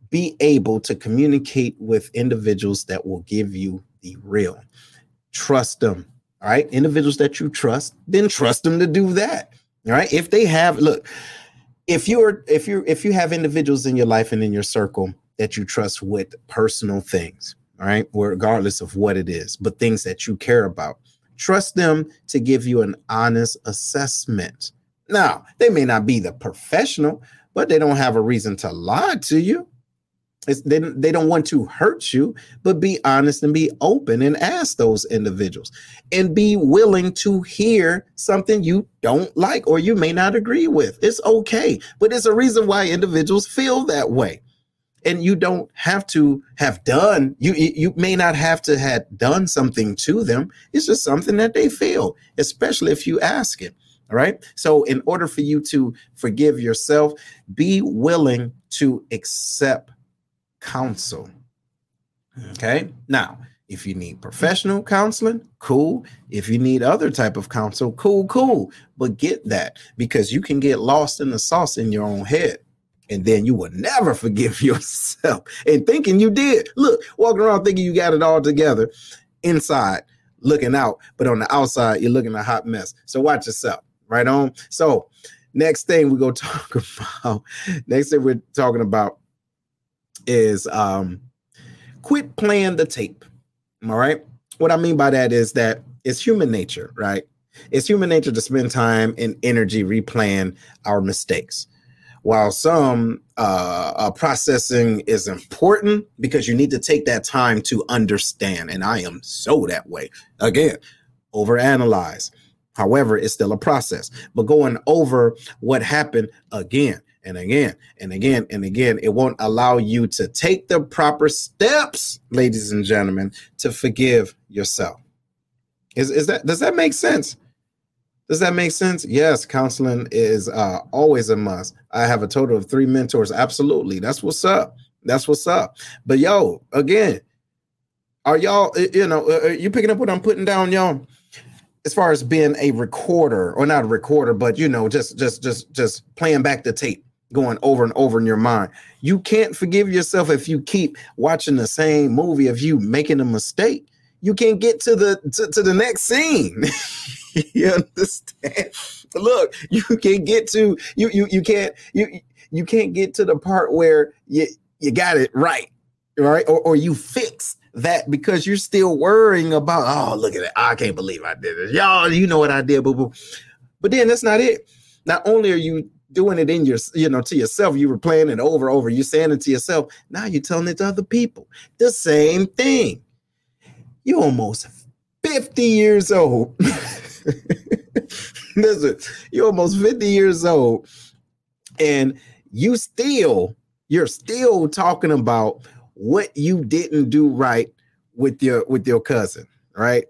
be able to communicate with individuals that will give you the real. Trust them. All right. Individuals that you trust, then trust them to do that. All right. If they have, look, if you're if you if you have individuals in your life and in your circle that you trust with personal things, all right, regardless of what it is, but things that you care about, trust them to give you an honest assessment. Now, they may not be the professional, but they don't have a reason to lie to you. It's, they, they don't want to hurt you, but be honest and be open and ask those individuals and be willing to hear something you don't like or you may not agree with. It's okay, but it's a reason why individuals feel that way. And you don't have to have done, you, you may not have to have done something to them. It's just something that they feel, especially if you ask it. All right. So in order for you to forgive yourself, be willing to accept counsel. Okay. Now, if you need professional counseling, cool. If you need other type of counsel, cool, cool. But get that, because you can get lost in the sauce in your own head, and then you will never forgive yourself and thinking you did. Look, walking around thinking you got it all together inside, looking out, but on the outside, you're looking a hot mess. So watch yourself. Right on. So next thing we go talk about, next thing we're talking about is um quit playing the tape. All right. What I mean by that is that it's human nature, right? It's human nature to spend time and energy replaying our mistakes. While some uh, uh processing is important because you need to take that time to understand. And I am so that way. Again, overanalyze. However, it's still a process, but going over what happened again and again and again and again, it won't allow you to take the proper steps, ladies and gentlemen, to forgive yourself. Is, is that, does that make sense? Does that make sense? Yes. Counseling is uh, always a must. I have a total of three mentors. Absolutely. That's what's up. That's what's up. But yo, again, are y'all, you know, are you picking up what I'm putting down, y'all? As far as being a recorder, or not a recorder, but, you know, just just just just playing back the tape, going over and over in your mind. You can't forgive yourself if you keep watching the same movie of you making a mistake. You can't get to the to, to the next scene. You understand? Look, you can't get to you you you can't you you can't get to the part where you you got it right, right? Or or you fixed that, because you're still worrying about, oh, look at that. I can't believe I did it. Y'all, you know what I did, boo-boo. But then that's not it. Not only are you doing it in your, you know, to yourself, you were playing it over and over. You're saying it to yourself. Now you're telling it to other people. The same thing. You're almost fifty years old. Listen, you're almost fifty years old, and you still, you're still talking about what you didn't do right with your with your cousin, right?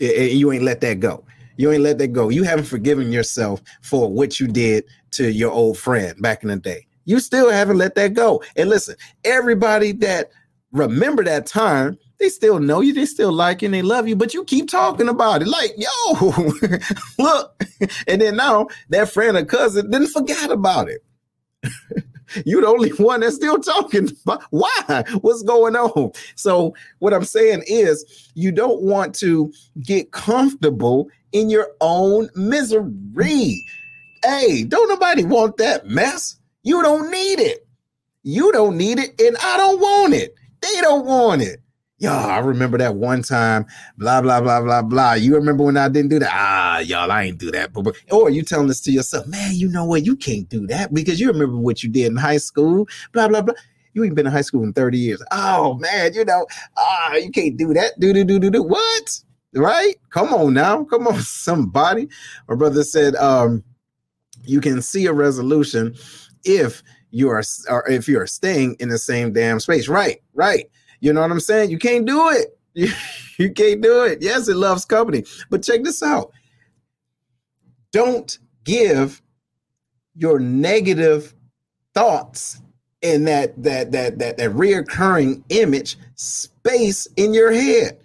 And you ain't let that go. You ain't let that go. You haven't forgiven yourself for what you did to your old friend back in the day. You still haven't let that go. And listen, everybody that remember that time, they still know you, they still like you, and they love you, but you keep talking about it like, yo, look. And then now that friend or cousin didn't forget about it. You're the only one that's still talking about why, what's going on. So what I'm saying is, you don't want to get comfortable in your own misery. Hey, don't nobody want that mess. You don't need it. You don't need it, and I don't want it. They don't want it. Y'all, I remember that one time, blah, blah, blah, blah, blah. You remember when I didn't do that? Ah, y'all, I ain't do that. Or you telling this to yourself, man, you know what? You can't do that because you remember what you did in high school, blah, blah, blah. You ain't been in high school in thirty years. Oh, man, you know, ah, you can't do that. Do, do, do, do, do. What? Right? Come on now. Come on, somebody. My brother said, um, you can see a resolution if you are, or if you are staying in the same damn space. Right, right. You know what I'm saying? You can't do it. You, you can't do it. Yes, it loves company. But check this out. Don't give your negative thoughts and that that that that that reoccurring image space in your head.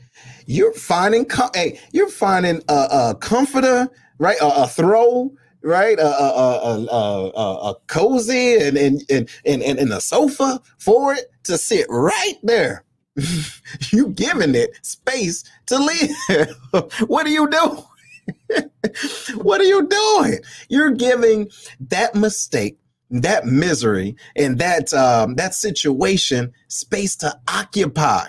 You're finding com- hey, you're finding a, a comforter, right? A, a throw. Right, a uh, uh, uh, uh, uh, cozy and and and and and a sofa for it to sit right there. You giving it space to live. What are you doing? What are you doing? You're giving that mistake, that misery, and that um, that situation space to occupy,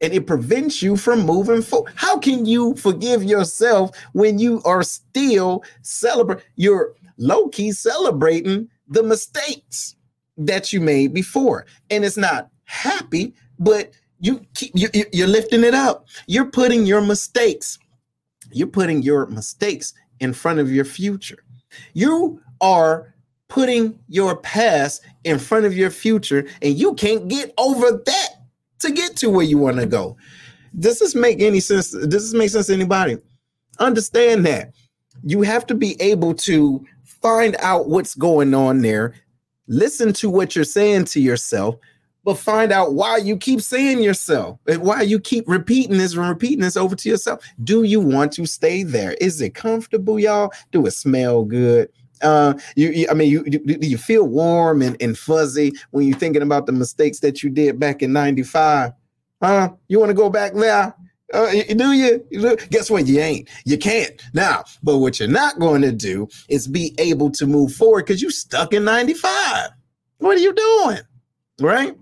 and it prevents you from moving forward. How can you forgive yourself when you are still celebrating, you're low-key celebrating the mistakes that you made before? And it's not happy, but you keep, you, you're lifting it up. You're putting your mistakes, you're putting your mistakes in front of your future. You are putting your past in front of your future, and you can't get over that to get to where you want to go. Does this make any sense? Does this make sense to anybody? Understand that. You have to be able to find out what's going on there. Listen to what you're saying to yourself, but find out why you keep saying yourself, and why you keep repeating this and repeating this over to yourself. Do you want to stay there? Is it comfortable, y'all? Do it smell good? Uh, you, you, I mean, you, you, you feel warm and, and fuzzy when you're thinking about the mistakes that you did back in ninety-five. Huh? You want to go back now? Uh, do you? Guess what? You ain't. You can't now. But what you're not going to do is be able to move forward because you're stuck in ninety-five. What are you doing? Right?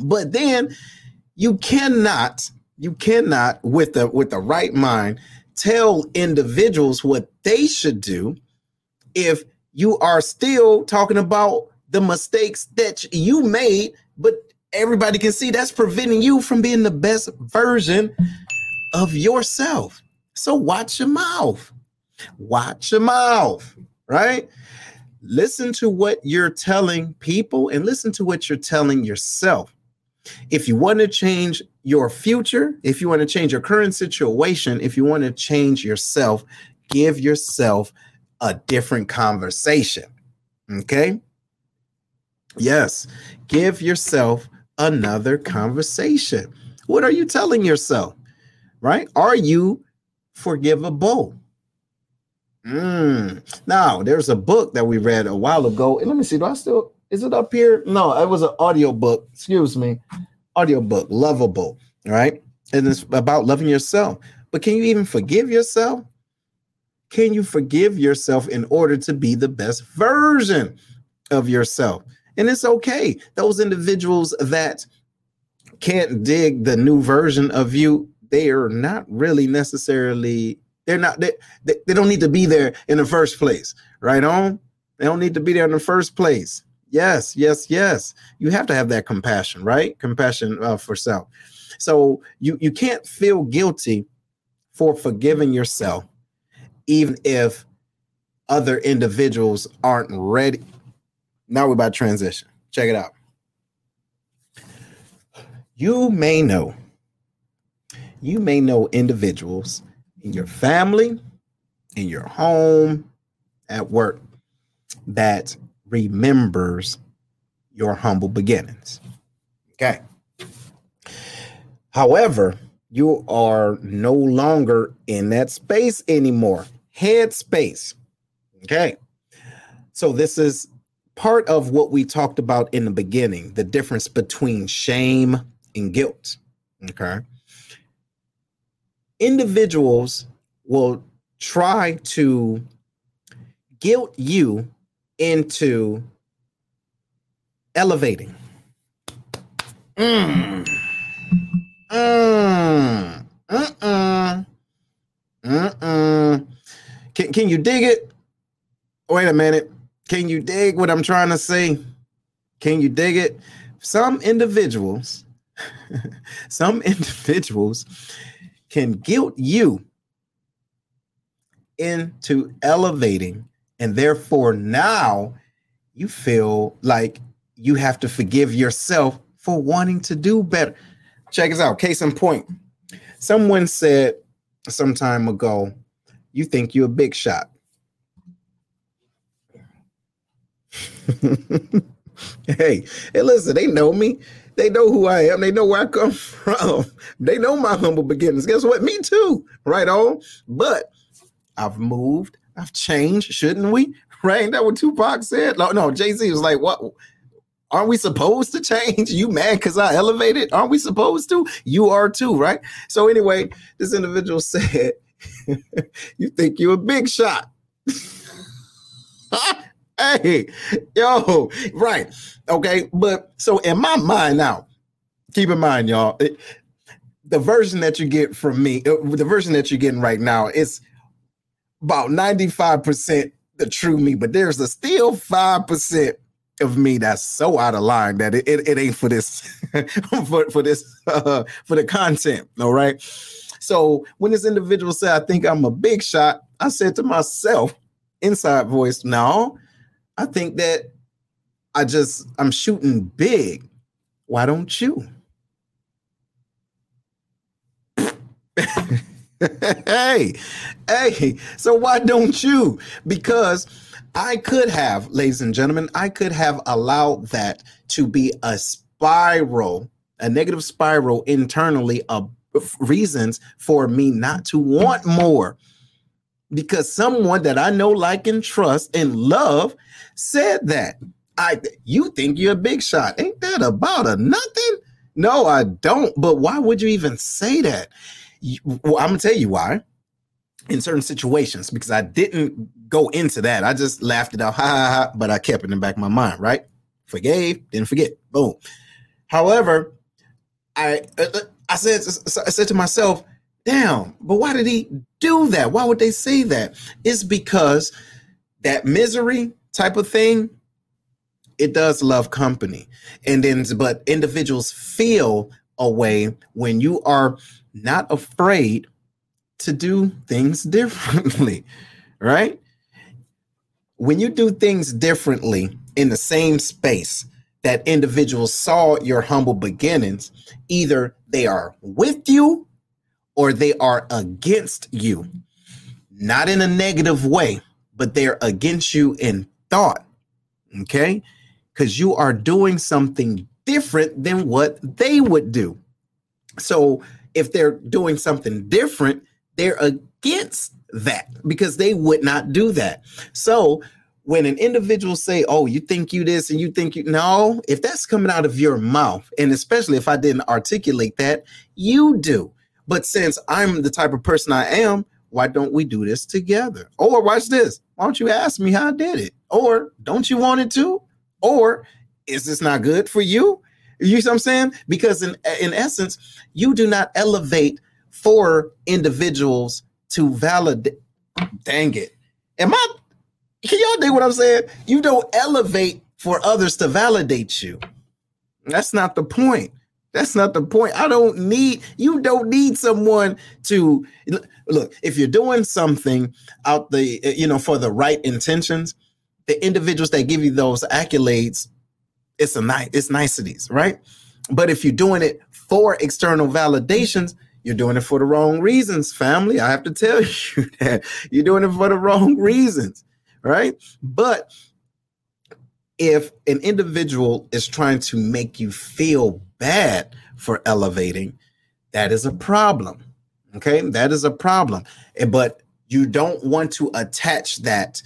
But then you cannot, you cannot with the, with the right mind tell individuals what they should do if you are still talking about the mistakes that you made, but everybody can see that's preventing you from being the best version of yourself. So watch your mouth. Watch your mouth, right? Listen to what you're telling people and listen to what you're telling yourself. If you want to change your future, if you want to change your current situation, if you want to change yourself, give yourself a different conversation. Okay? Yes. Give yourself another conversation. What are you telling yourself? Right? Are you forgivable? Mm. Now, there's a book that we read a while ago. And let me see. Do I still, is it up here? No, it was an audio book. Excuse me. Audio book, Lovable. Right? And it's about loving yourself. But can you even forgive yourself? Can you forgive yourself in order to be the best version of yourself? And it's okay. Those individuals that can't dig the new version of you, they are not really necessarily They're not, they, they, they don't need to be there in the first place. Right on? They don't need to be there in the first place. Yes, yes, yes. You have to have that compassion, right? Compassion uh, for self. So you, you can't feel guilty for forgiving yourself, even if other individuals aren't ready. Now we're about to transition. Check it out. You may know, you may know individuals in your family, in your home, at work, that remembers your humble beginnings. Okay. However, you are no longer in that space anymore. Head space. Okay. So this is part of what we talked about in the beginning, the difference between shame and guilt. Okay. Individuals will try to guilt you into elevating. Mm. Mm. Uh-uh. Uh-uh. Can, can you dig it? Wait a minute. Can you dig what I'm trying to say? Can you dig it? Some individuals, some individuals can guilt you into elevating, and therefore now you feel like you have to forgive yourself for wanting to do better. Check this out. Case in point. Someone said some time ago, you think you're a big shot. Hey, hey, listen, they know me. They know who I am. They know where I come from. They know my humble beginnings. Guess what? Me too. Right on. But I've moved. I've changed. Shouldn't we? Right? Ain't that what Tupac said? No, no. Jay-Z was like, what? Aren't we supposed to change? You mad because I elevated? Aren't we supposed to? You are too, right? So anyway, this individual said, you think you're a big shot. Hey, yo, right. Okay. But so in my mind now, keep in mind, y'all, it, the version that you get from me, the version that you're getting right now, it's about ninety-five percent the true me, but there's a still five percent of me that's so out of line that it, it, it ain't for this, for, for this, uh, for the content. All right. So when this individual said, I think I'm a big shot, I said to myself, inside voice, no. I think that I just, I'm shooting big. Why don't you? hey, hey, so why don't you? Because I could have, ladies and gentlemen, I could have allowed that to be a spiral, a negative spiral internally of reasons for me not to want more. Because someone that I know, like, and trust and love said that. I, you think you're a big shot. Ain't that about a nothing? No, I don't. But why would you even say that? You, well, I'm going to tell you why. In certain situations, because I didn't go into that. I just laughed it out, ha, ha, ha, but I kept it in the back of my mind, right? Forgave, didn't forget. Boom. However, I, I said, I said to myself, damn, but why did he do that? Why would they say that? It's because that misery type of thing, it does love company. And then, but individuals feel a way when you are not afraid to do things differently, right? When you do things differently in the same space that individuals saw your humble beginnings, either they are with you or they are against you, not in a negative way, but they're against you in thought, okay? Because you are doing something different than what they would do. So if they're doing something different, they're against that because they would not do that. So when an individual say, oh, you think you this and you think you, no, if that's coming out of your mouth, and especially if I didn't articulate that, you do. But since I'm the type of person I am, why don't we do this together? Or watch this. Why don't you ask me how I did it? Or don't you want it to? Or is this not good for you? You see what I'm saying? Because in, in essence, you do not elevate for individuals to validate. Dang it. Am I, can y'all do what I'm saying? You don't elevate for others to validate you. That's not the point. That's not the point. I don't need, you don't need someone to, look, if you're doing something out the, you know, for the right intentions, the individuals that give you those accolades, it's a nice, it's niceties, right? But if you're doing it for external validations, you're doing it for the wrong reasons, family. I have to tell you that you're doing it for the wrong reasons, right? But if an individual is trying to make you feel bad for elevating, that is a problem, okay? That is a problem. But you don't want to attach that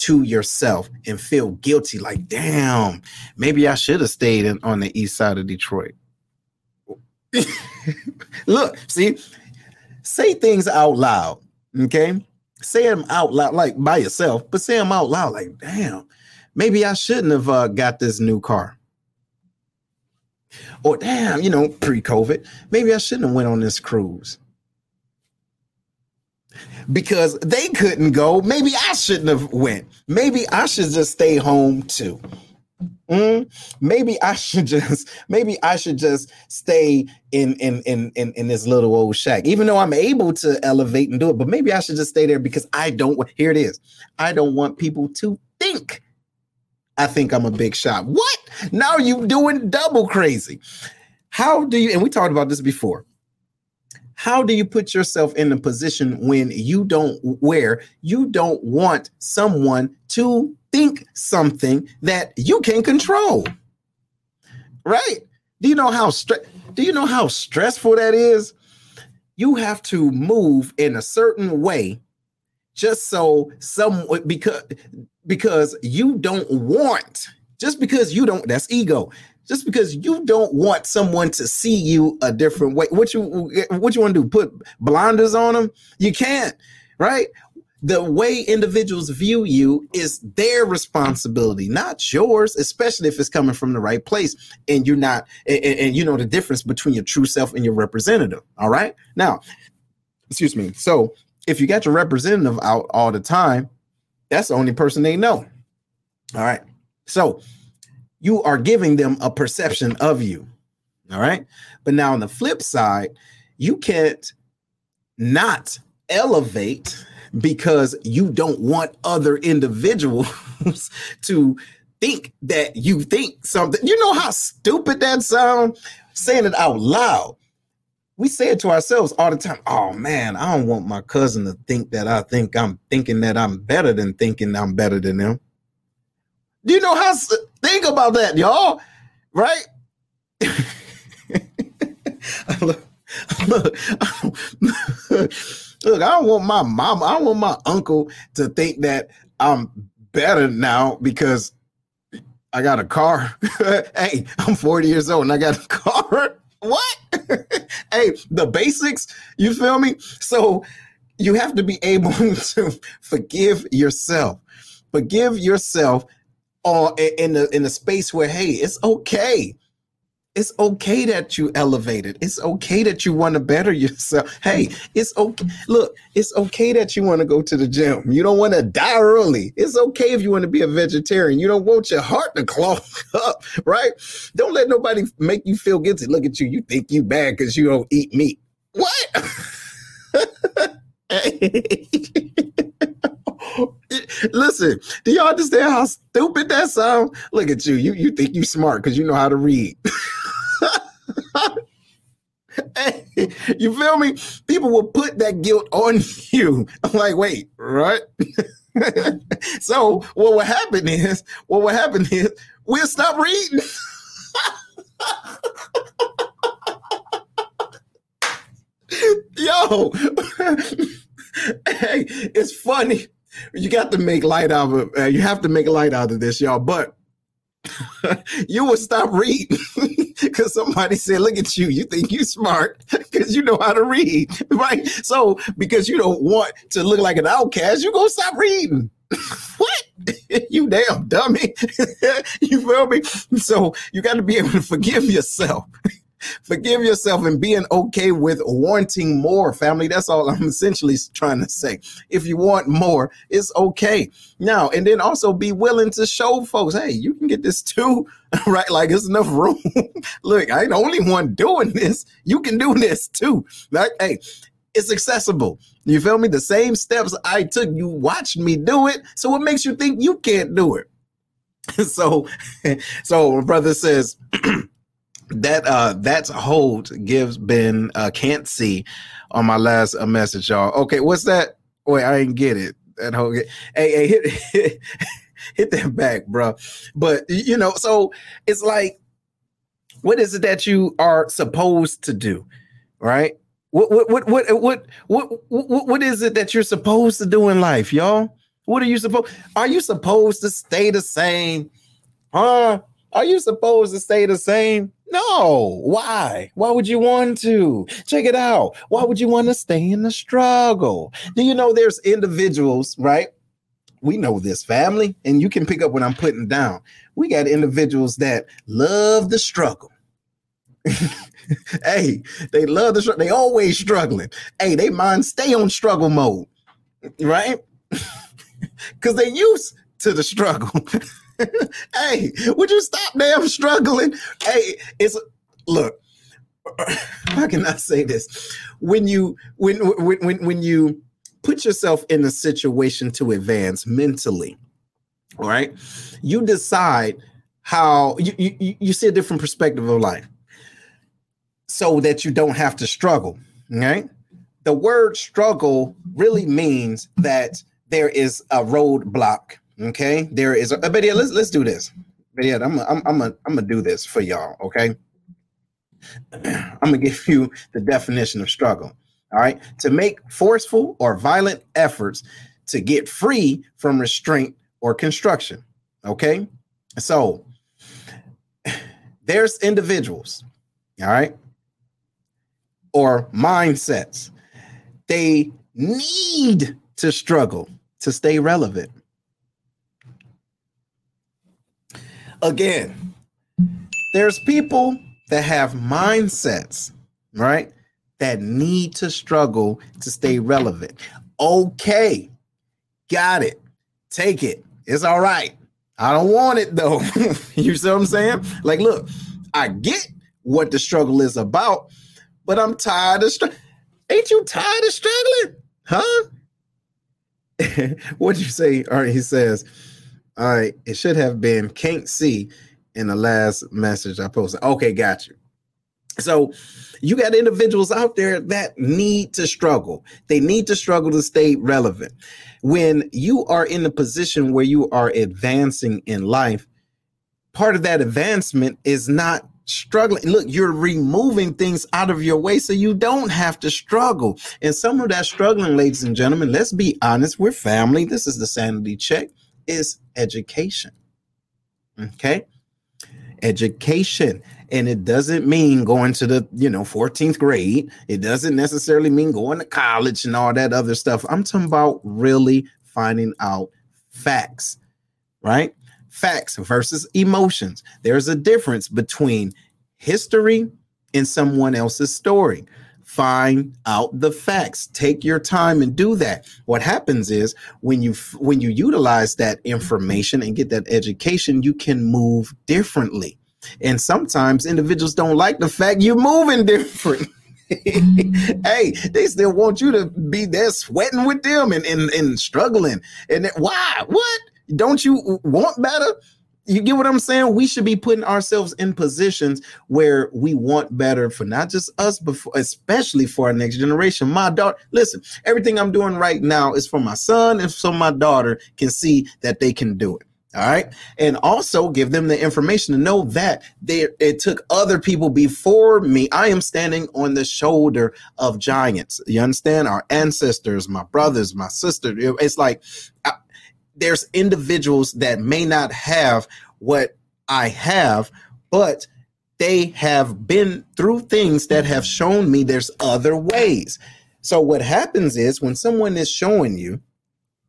to yourself and feel guilty, like, damn, maybe I should have stayed in, on the east side of Detroit. Look, see, say things out loud, okay? Say them out loud, like by yourself, but say them out loud, like, damn, maybe I shouldn't have uh, got this new car. Or damn, you know, pre-COVID, maybe I shouldn't have went on this cruise. Because they couldn't go, maybe I shouldn't have went. Maybe I should just stay home too. Mm, maybe I should just, maybe I should just stay in, in, in, in, in this little old shack, even though I'm able to elevate and do it, but maybe I should just stay there because I don't, here it is. I don't want people to think I think I'm a big shot. What? Now you doing double crazy. How do you, and we talked about this before, how do you put yourself in a position when you don't, where you don't want someone to think something that you can control, right? Do you know how stre- do you know how stressful that is? You have to move in a certain way just so some, because because you don't want, just because you don't, that's ego. Just because you don't want someone to see you a different way. What you what you want to do? Put blinders on them? You can't, right? The way individuals view you is their responsibility, not yours, especially if it's coming from the right place and you're not, and, and you know the difference between your true self and your representative, all right? Now, excuse me. So if you got your representative out all the time, that's the only person they know, all right? So you are giving them a perception of you, all right? But now on the flip side, you can't not elevate because you don't want other individuals to think that you think something. You know how stupid that sounds? Saying it out loud. We say it to ourselves all the time. Oh, man, I don't want my cousin to think that I think I'm thinking that I'm better than thinking I'm better than them. Do you know how? Think about that, y'all. Right? look, look, look, I don't want my mama, I don't want my uncle to think that I'm better now because I got a car. Hey, I'm forty years old and I got a car. What? Hey, the basics, you feel me? So you have to be able to forgive yourself. Forgive yourself. Or in the in the space where, hey, it's okay. It's okay that you elevated. It's okay that you want to better yourself. Hey, it's okay. Look, it's okay that you want to go to the gym. You don't want to die early. It's okay if you want to be a vegetarian. You don't want your heart to clog up, right? Don't let nobody make you feel guilty. Look at you. You think you bad because you don't eat meat. What? Hey. Listen, do y'all understand how stupid that sounds? Look at you. You you think you smart because you know how to read. Hey, you feel me? People will put that guilt on you. I'm like, wait, right? So what will happen is, what will happen is we'll stop reading. Yo, hey, it's funny. You got to make light out of uh, you have to make light out of this, y'all. But you will stop reading because somebody said, "Look at you! You think you smart because you know how to read, right?" So because you don't want to look like an outcast, you gonna stop reading. What? You damn dummy! You feel me? So you got to be able to forgive yourself. Forgive yourself and being okay with wanting more, family. That's all I'm essentially trying to say. If you want more, it's okay. Now, and then also be willing to show folks, hey, you can get this too, right? Like, it's enough room. Look, I ain't the only one doing this. You can do this too, right? Hey, it's accessible. You feel me? The same steps I took, you watched me do it. So what makes you think you can't do it? So, so my brother says, That uh, that's hold gives been uh, can't see on my last uh, message, y'all. Okay, what's that? Wait, I ain't get it. That whole get- hey, hey, hit, hit hit that back, bro. But you know, so it's like, what is it that you are supposed to do, right? What what what what what what what, what is it that you're supposed to do in life, y'all? What are you supposed? Are you supposed to stay the same? Huh? Are you supposed to stay the same? No. Why? Why would you want to? Check it out. Why would you want to stay in the struggle? Do you know there's individuals, right? We know this, family, and you can pick up what I'm putting down. We got individuals that love the struggle. Hey, they love the struggle. They always struggling. Hey, they mind stay on struggle mode, right? Because they used to the struggle. Hey, would you stop damn struggling? Hey, it's look, how can I say this? When you when when when you put yourself in a situation to advance mentally, all right, you decide how you, you, you see a different perspective of life so that you don't have to struggle. Okay. The word struggle really means that there is a roadblock. Okay, there is a but yeah, let's let's do this. But yeah, I'm a, I'm I'm a, I'm gonna do this for y'all. Okay, I'm gonna give you the definition of struggle. All right, to make forceful or violent efforts to get free from restraint or constriction. Okay, so there's individuals, all right, or mindsets. They need to struggle to stay relevant. Again, there's people that have mindsets, right, that need to struggle to stay relevant. Okay, got it. Take it. It's all right. I don't want it, though. You see what I'm saying? Like, look, I get what the struggle is about, but I'm tired of struggling. Ain't you tired of struggling? Huh? What'd you say? All right, he says... All right, it should have been can't see in the last message I posted. Okay, got you. So you got individuals out there that need to struggle. They need to struggle to stay relevant. When you are in the position where you are advancing in life, part of that advancement is not struggling. Look, you're removing things out of your way so you don't have to struggle. And some of that struggling, ladies and gentlemen, let's be honest, we're family. This is the Sanity Check. Is education. Okay? Education. And it doesn't mean going to the, you know, fourteenth grade. It doesn't necessarily mean going to college and all that other stuff. I'm talking about really finding out facts, right? Facts versus emotions. There's a difference between history and someone else's story. Find out the facts. Take your time and do that. What happens is when you when you utilize that information and get that education, you can move differently. And sometimes individuals don't like the fact you're moving different. Hey, they still want you to be there sweating with them and, and, and struggling. And then, why? What? Don't you want better? You get what I'm saying? We should be putting ourselves in positions where we want better for not just us, but for, especially for our next generation. My daughter, listen, everything I'm doing right now is for my son and so my daughter can see that they can do it. All right. And also give them the information to know that they, it took other people before me. I am standing on the shoulder of giants. You understand? Our ancestors, my brothers, my sister. It's like I, there's individuals that may not have what I have, but they have been through things that have shown me there's other ways. So what happens is when someone is showing you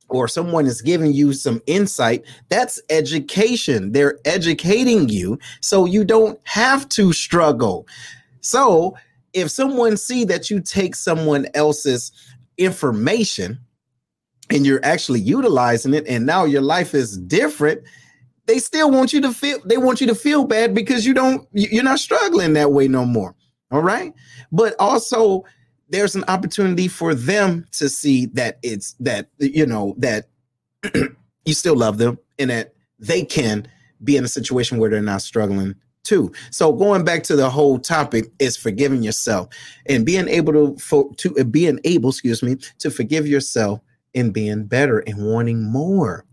or someone is giving you some insight, that's education. They're educating you so you don't have to struggle. So if someone see that you take someone else's information and you're actually utilizing it, and now your life is different, they still want you to feel, they want you to feel bad because you don't, you're not struggling that way no more. All right. But also there's an opportunity for them to see that it's that, you know, that you still love them and that they can be in a situation where they're not struggling too. So going back to the whole topic is forgiving yourself and being able to, for, to uh, being able, excuse me, to forgive yourself and being better and wanting more.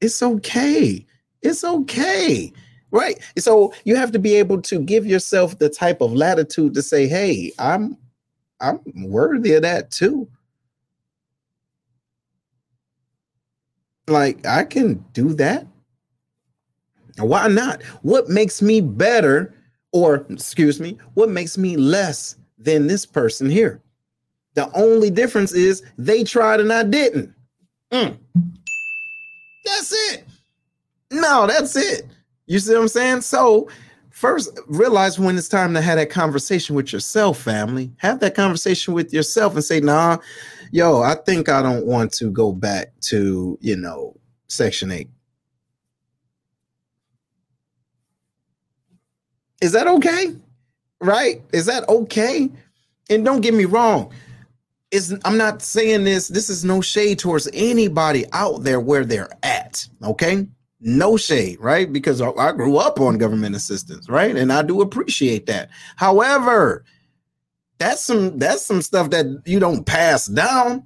It's okay. It's okay, right? So you have to be able to give yourself the type of latitude to say, hey, I'm I'm worthy of that too. Like, I can do that. Why not? What makes me better, or excuse me, what makes me less than this person here? The only difference is they tried and I didn't. Mm. That's it. No, that's it. You see what I'm saying? So first, realize when it's time to have that conversation with yourself, family. Have that conversation with yourself and say, nah, yo, I think I don't want to go back to, you know, Section eight. Is that okay? Right? Is that okay? And don't get me wrong. It's, I'm not saying this. This is no shade towards anybody out there where they're at. Okay? No shade, right? Because I grew up on government assistance, right? And I do appreciate that. However, that's some that's some stuff that you don't pass down.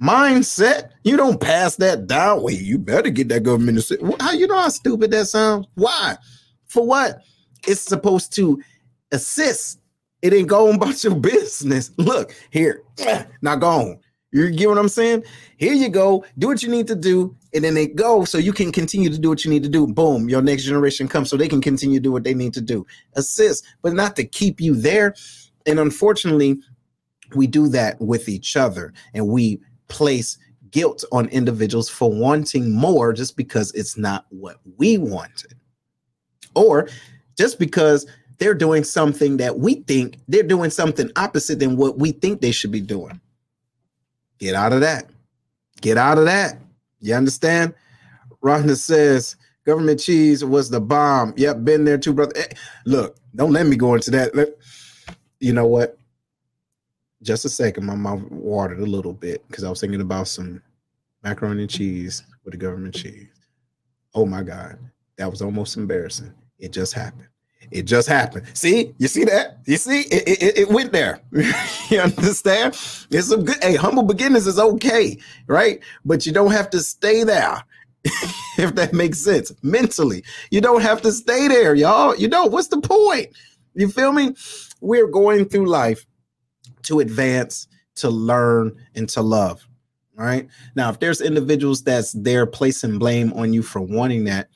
Mindset, you don't pass that down. Wait, you better get that government assistance. How you know how stupid that sounds? Why? For what? It's supposed to assist. It ain't going about your business. Look, here, now go on. You get what I'm saying? Here you go. Do what you need to do. And then they go so you can continue to do what you need to do. Boom. Your next generation comes so they can continue to do what they need to do. Assist, but not to keep you there. And unfortunately, we do that with each other. And we place guilt on individuals for wanting more just because it's not what we wanted. Or just because they're doing something that we think they're doing something opposite than what we think they should be doing. Get out of that. Get out of that. You understand? Rhonda says, government cheese was the bomb. Yep, been there too, brother. Hey, look, don't let me go into that. Let, you know what? Just a second, my mouth watered a little bit because I was thinking about some macaroni and cheese with the government cheese. Oh, my God. That was almost embarrassing. It just happened. It just happened. See, you see that? You see, it it, it went there. You understand? It's some good. Hey, humble beginnings is okay, right? But you don't have to stay there, if that makes sense. Mentally, you don't have to stay there, y'all. You know, what's the point? You feel me? We're going through life to advance, to learn, and to love. All right. Now, if there's individuals that's there placing blame on you for wanting that,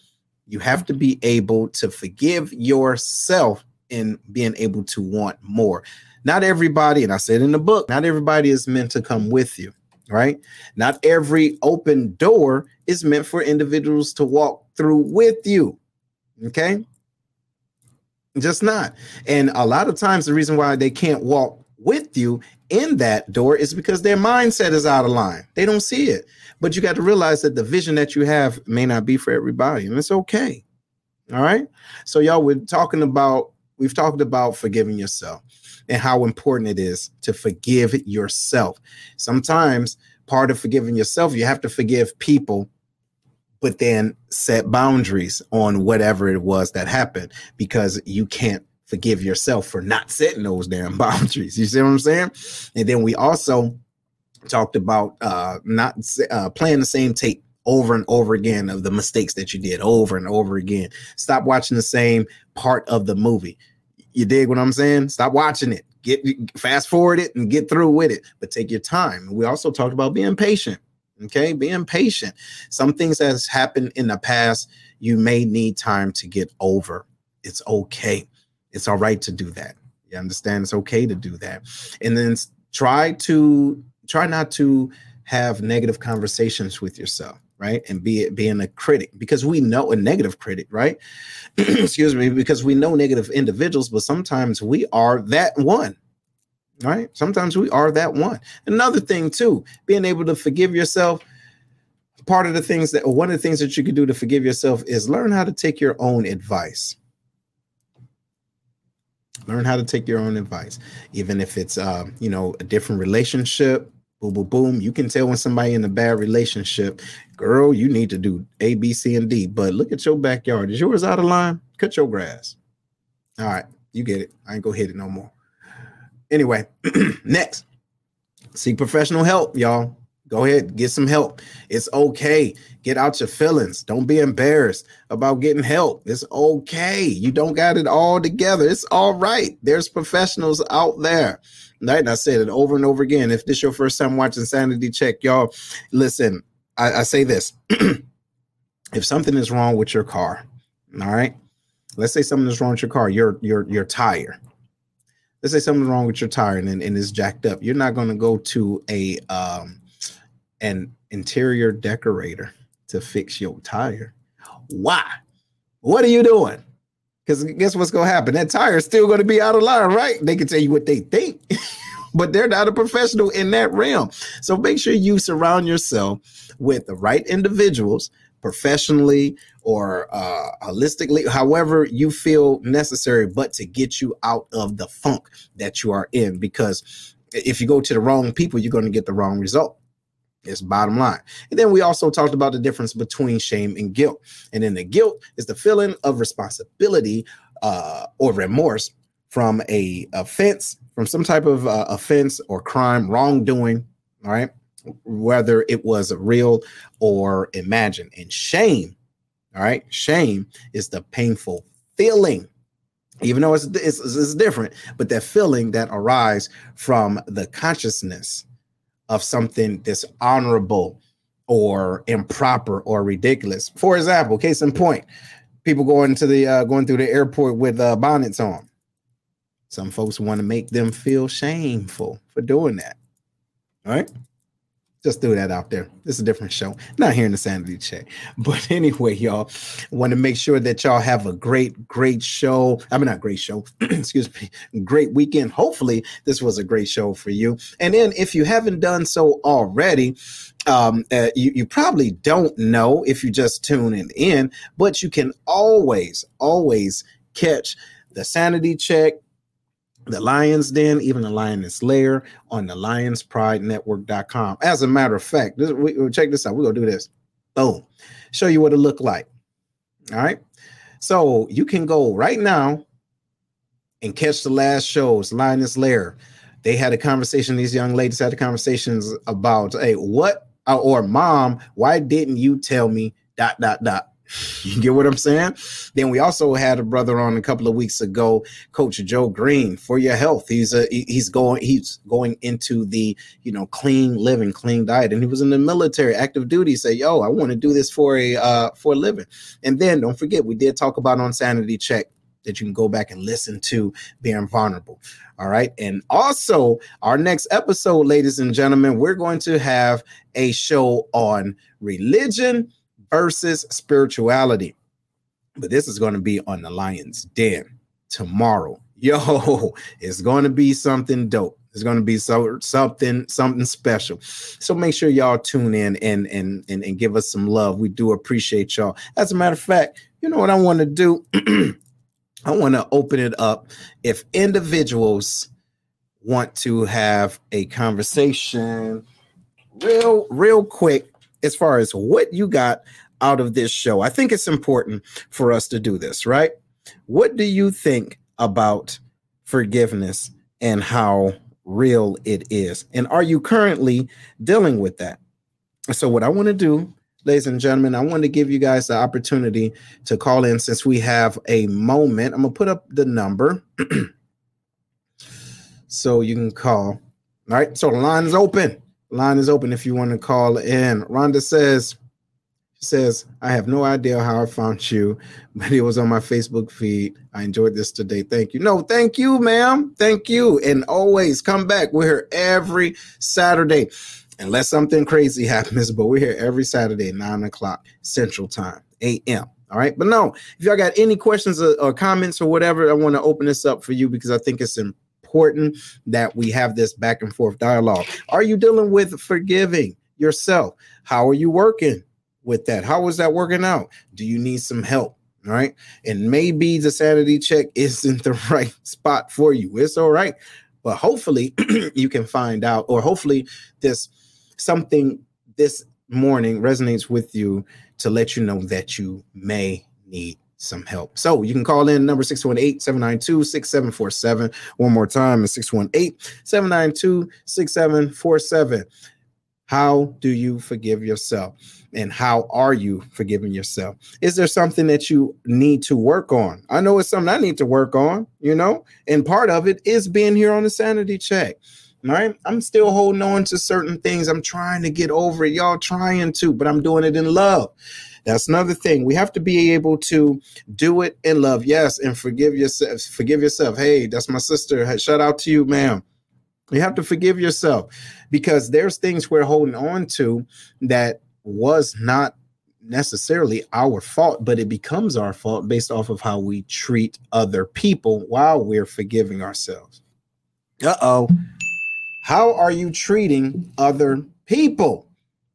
you have to be able to forgive yourself in being able to want more. Not everybody, and I said in the book, not everybody is meant to come with you, right? Not every open door is meant for individuals to walk through with you, okay? Just not. And a lot of times the reason why they can't walk with you in that door is because their mindset is out of line. They don't see it. But you got to realize that the vision that you have may not be for everybody, and it's okay. All right. So y'all, we're talking about, we've talked about forgiving yourself and how important it is to forgive yourself. Sometimes part of forgiving yourself, you have to forgive people, but then set boundaries on whatever it was that happened, because you can't forgive yourself for not setting those damn boundaries. You see what I'm saying? And then we also talked about uh, not uh, playing the same tape over and over again of the mistakes that you did over and over again. Stop watching the same part of the movie. You dig what I'm saying? Stop watching it. Get fast forward it and get through with it, but take your time. We also talked about being patient. Okay, being patient. Some things that's happened in the past, you may need time to get over. It's okay. It's all right to do that. You understand? It's okay to do that. And then try to try not to have negative conversations with yourself. right? And be it being a critic, because we know a negative critic, right? Excuse me, because we know negative individuals, but sometimes we are that one, right? Sometimes we are that one. Another thing too, being able to forgive yourself. Part of the things that, one of the things that you can do to forgive yourself is learn how to take your own advice. Learn how to take your own advice, even if it's, um, you know, a different relationship. Boom, boom, boom. You can tell when somebody in a bad relationship, girl, you need to do A, B, C, and D. But look at your backyard. Is yours out of line? Cut your grass. All right. You get it. I ain't gonna hit it no more. Anyway, next, seek professional help, y'all. Go ahead. Get some help. It's okay. Get out your feelings. Don't be embarrassed about getting help. It's okay. You don't got it all together. It's all right. There's professionals out there. Right? And I said it over and over again. If this is your first time watching Sanity Check, y'all, listen, I, I say this. If something is wrong with your car, all right, let's say something is wrong with your car, your, your, your tire. Let's say something's wrong with your tire and, and it's jacked up. You're not going to go to a... um. an interior decorator to fix your tire. Why? What are you doing? Because guess what's going to happen? That tire is still going to be out of line, right? They can tell you what they think, but they're not a professional in that realm. So make sure you surround yourself with the right individuals, professionally or uh, holistically, however you feel necessary, but to get you out of the funk that you are in. Because if you go to the wrong people, you're going to get the wrong result. It's bottom line. And then we also talked about the difference between shame and guilt. And then the guilt is the feeling of responsibility uh, or remorse from a offense, from some type of uh, offense or crime, wrongdoing, all right, whether it was real or imagined. And shame, all right, shame is the painful feeling, even though it's, it's, it's different, but that feeling that arises from the consciousness of something dishonorable or improper or ridiculous. For example, case in point, people going to the uh, going through the airport with uh, bonnets on. Some folks want to make them feel shameful for doing that. All right, just throw that out there. This is a different show, not here in the Sanity Check. But anyway, y'all, want to make sure that y'all have a great, great show. I mean, not great show, excuse me, great weekend. Hopefully this was a great show for you. And then if you haven't done so already, um, uh, you, you probably don't know if you just tuning in, but you can always, always catch the Sanity Check, the Lions Den, even the Lioness Lair on the lions pride network dot com. As a matter of fact, this, we, we check this out. We're going to do this. Boom. Show you what it looked like. All right. So you can go right now and catch the last shows, Lioness Lair. They had a conversation. These young ladies had conversations about, hey, what, or mom, why didn't you tell me dot, dot, dot. You get what I'm saying? Then we also had a brother on a couple of weeks ago, Coach Joe Green, for your health. He's a, he's going he's going into the, you know, clean living, clean diet. And he was in the military, active duty. Say, yo, I want to do this for a uh, for a living. And then don't forget, we did talk about on Sanity Check that you can go back and listen to being vulnerable. All right. And also our next episode, ladies and gentlemen, we're going to have a show on religion versus spirituality, but this is going to be on the Lion's Den tomorrow. Yo, it's going to be something dope. It's going to be so something something special. So make sure y'all tune in and and and, and give us some love. We do appreciate y'all. As a matter of fact, you know what I want to do? I want to open it up. If individuals want to have a conversation, real real quick. As far as what you got out of this show, I think it's important for us to do this, right? What do you think about forgiveness and how real it is? And are you currently dealing with that? So what I want to do, ladies and gentlemen, I want to give you guys the opportunity to call in since we have a moment. I'm going to put up the number so you can call. All right. So the line is open. Line is open if you want to call in. Rhonda says, says, I have no idea how I found you, but it was on my Facebook feed. I enjoyed this today. Thank you. No, thank you, ma'am. Thank you. And always come back. We're here every Saturday. unless something crazy happens, but we're here every Saturday at nine o'clock Central Time, a m. All right. But no, if y'all got any questions or, or comments or whatever, I want to open this up for you because I think it's important that we have this back and forth dialogue. Are you dealing with forgiving yourself? How are you working with that? How is that working out? Do you need some help? All right. And maybe the sanity check isn't the right spot for you. It's all right. But hopefully you can find out, or hopefully this something this morning resonates with you to let you know that you may need some help. So you can call in number six one eight, seven nine two, six seven four seven. One more time, it's six one eight, seven nine two, six seven four seven. How do you forgive yourself? And how are you forgiving yourself? Is there something that you need to work on? I know it's something I need to work on, you know, and part of it is being here on the sanity check. All right. I'm still holding on to certain things. I'm trying to get over it. Y'all trying to, but I'm doing it in love. That's another thing. We have to be able to do it in love. Yes. And forgive yourself. Forgive yourself. Hey, that's my sister. Hey, shout out to you, ma'am. You have to forgive yourself because there's things we're holding on to that was not necessarily our fault, but it becomes our fault based off of how we treat other people while we're forgiving ourselves. Uh-oh. How are you treating other people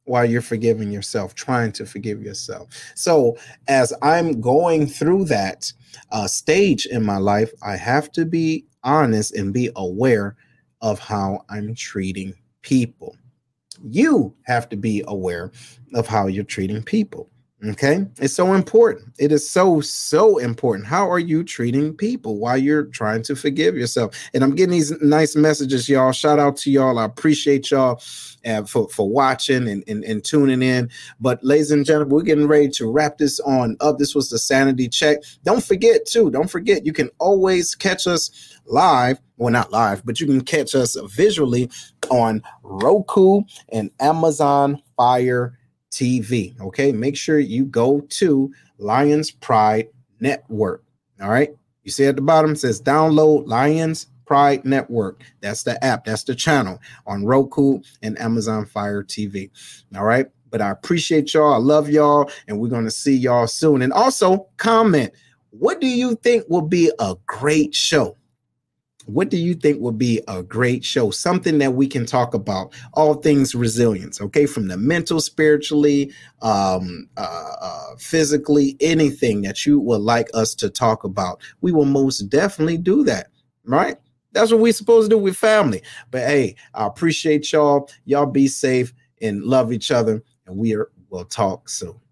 while you're forgiving yourself, trying to forgive yourself? So as I'm going through that uh, stage in my life, I have to be honest and be aware of how I'm treating people. You have to be aware of how you're treating people. Okay. It's so important. It is so, so important. How are you treating people while you're trying to forgive yourself? And I'm getting these nice messages, y'all. Shout out to y'all. I appreciate y'all uh, for, for watching and, and, and tuning in. But ladies and gentlemen, we're getting ready to wrap this on up. This was the sanity check. Don't forget too. Don't forget. You can always catch us live. Well, not live, but you can catch us visually on Roku and Amazon Fire T V. Okay, make sure you go to Lions Pride Network. All right, you see at the bottom it says download Lions Pride Network. That's the app, that's the channel on Roku and Amazon Fire T V. All right, but I appreciate y'all. I love y'all, and we're going to see y'all soon. And also, comment what do you think will be a great show? What do you think would be a great show? Something that we can talk about, all things resilience, okay? From the mental, spiritually, um, uh, uh, physically, anything that you would like us to talk about. We will most definitely do that, right? That's what we're supposed to do with family. But hey, I appreciate y'all. Y'all be safe and love each other. And we are, we'll talk soon.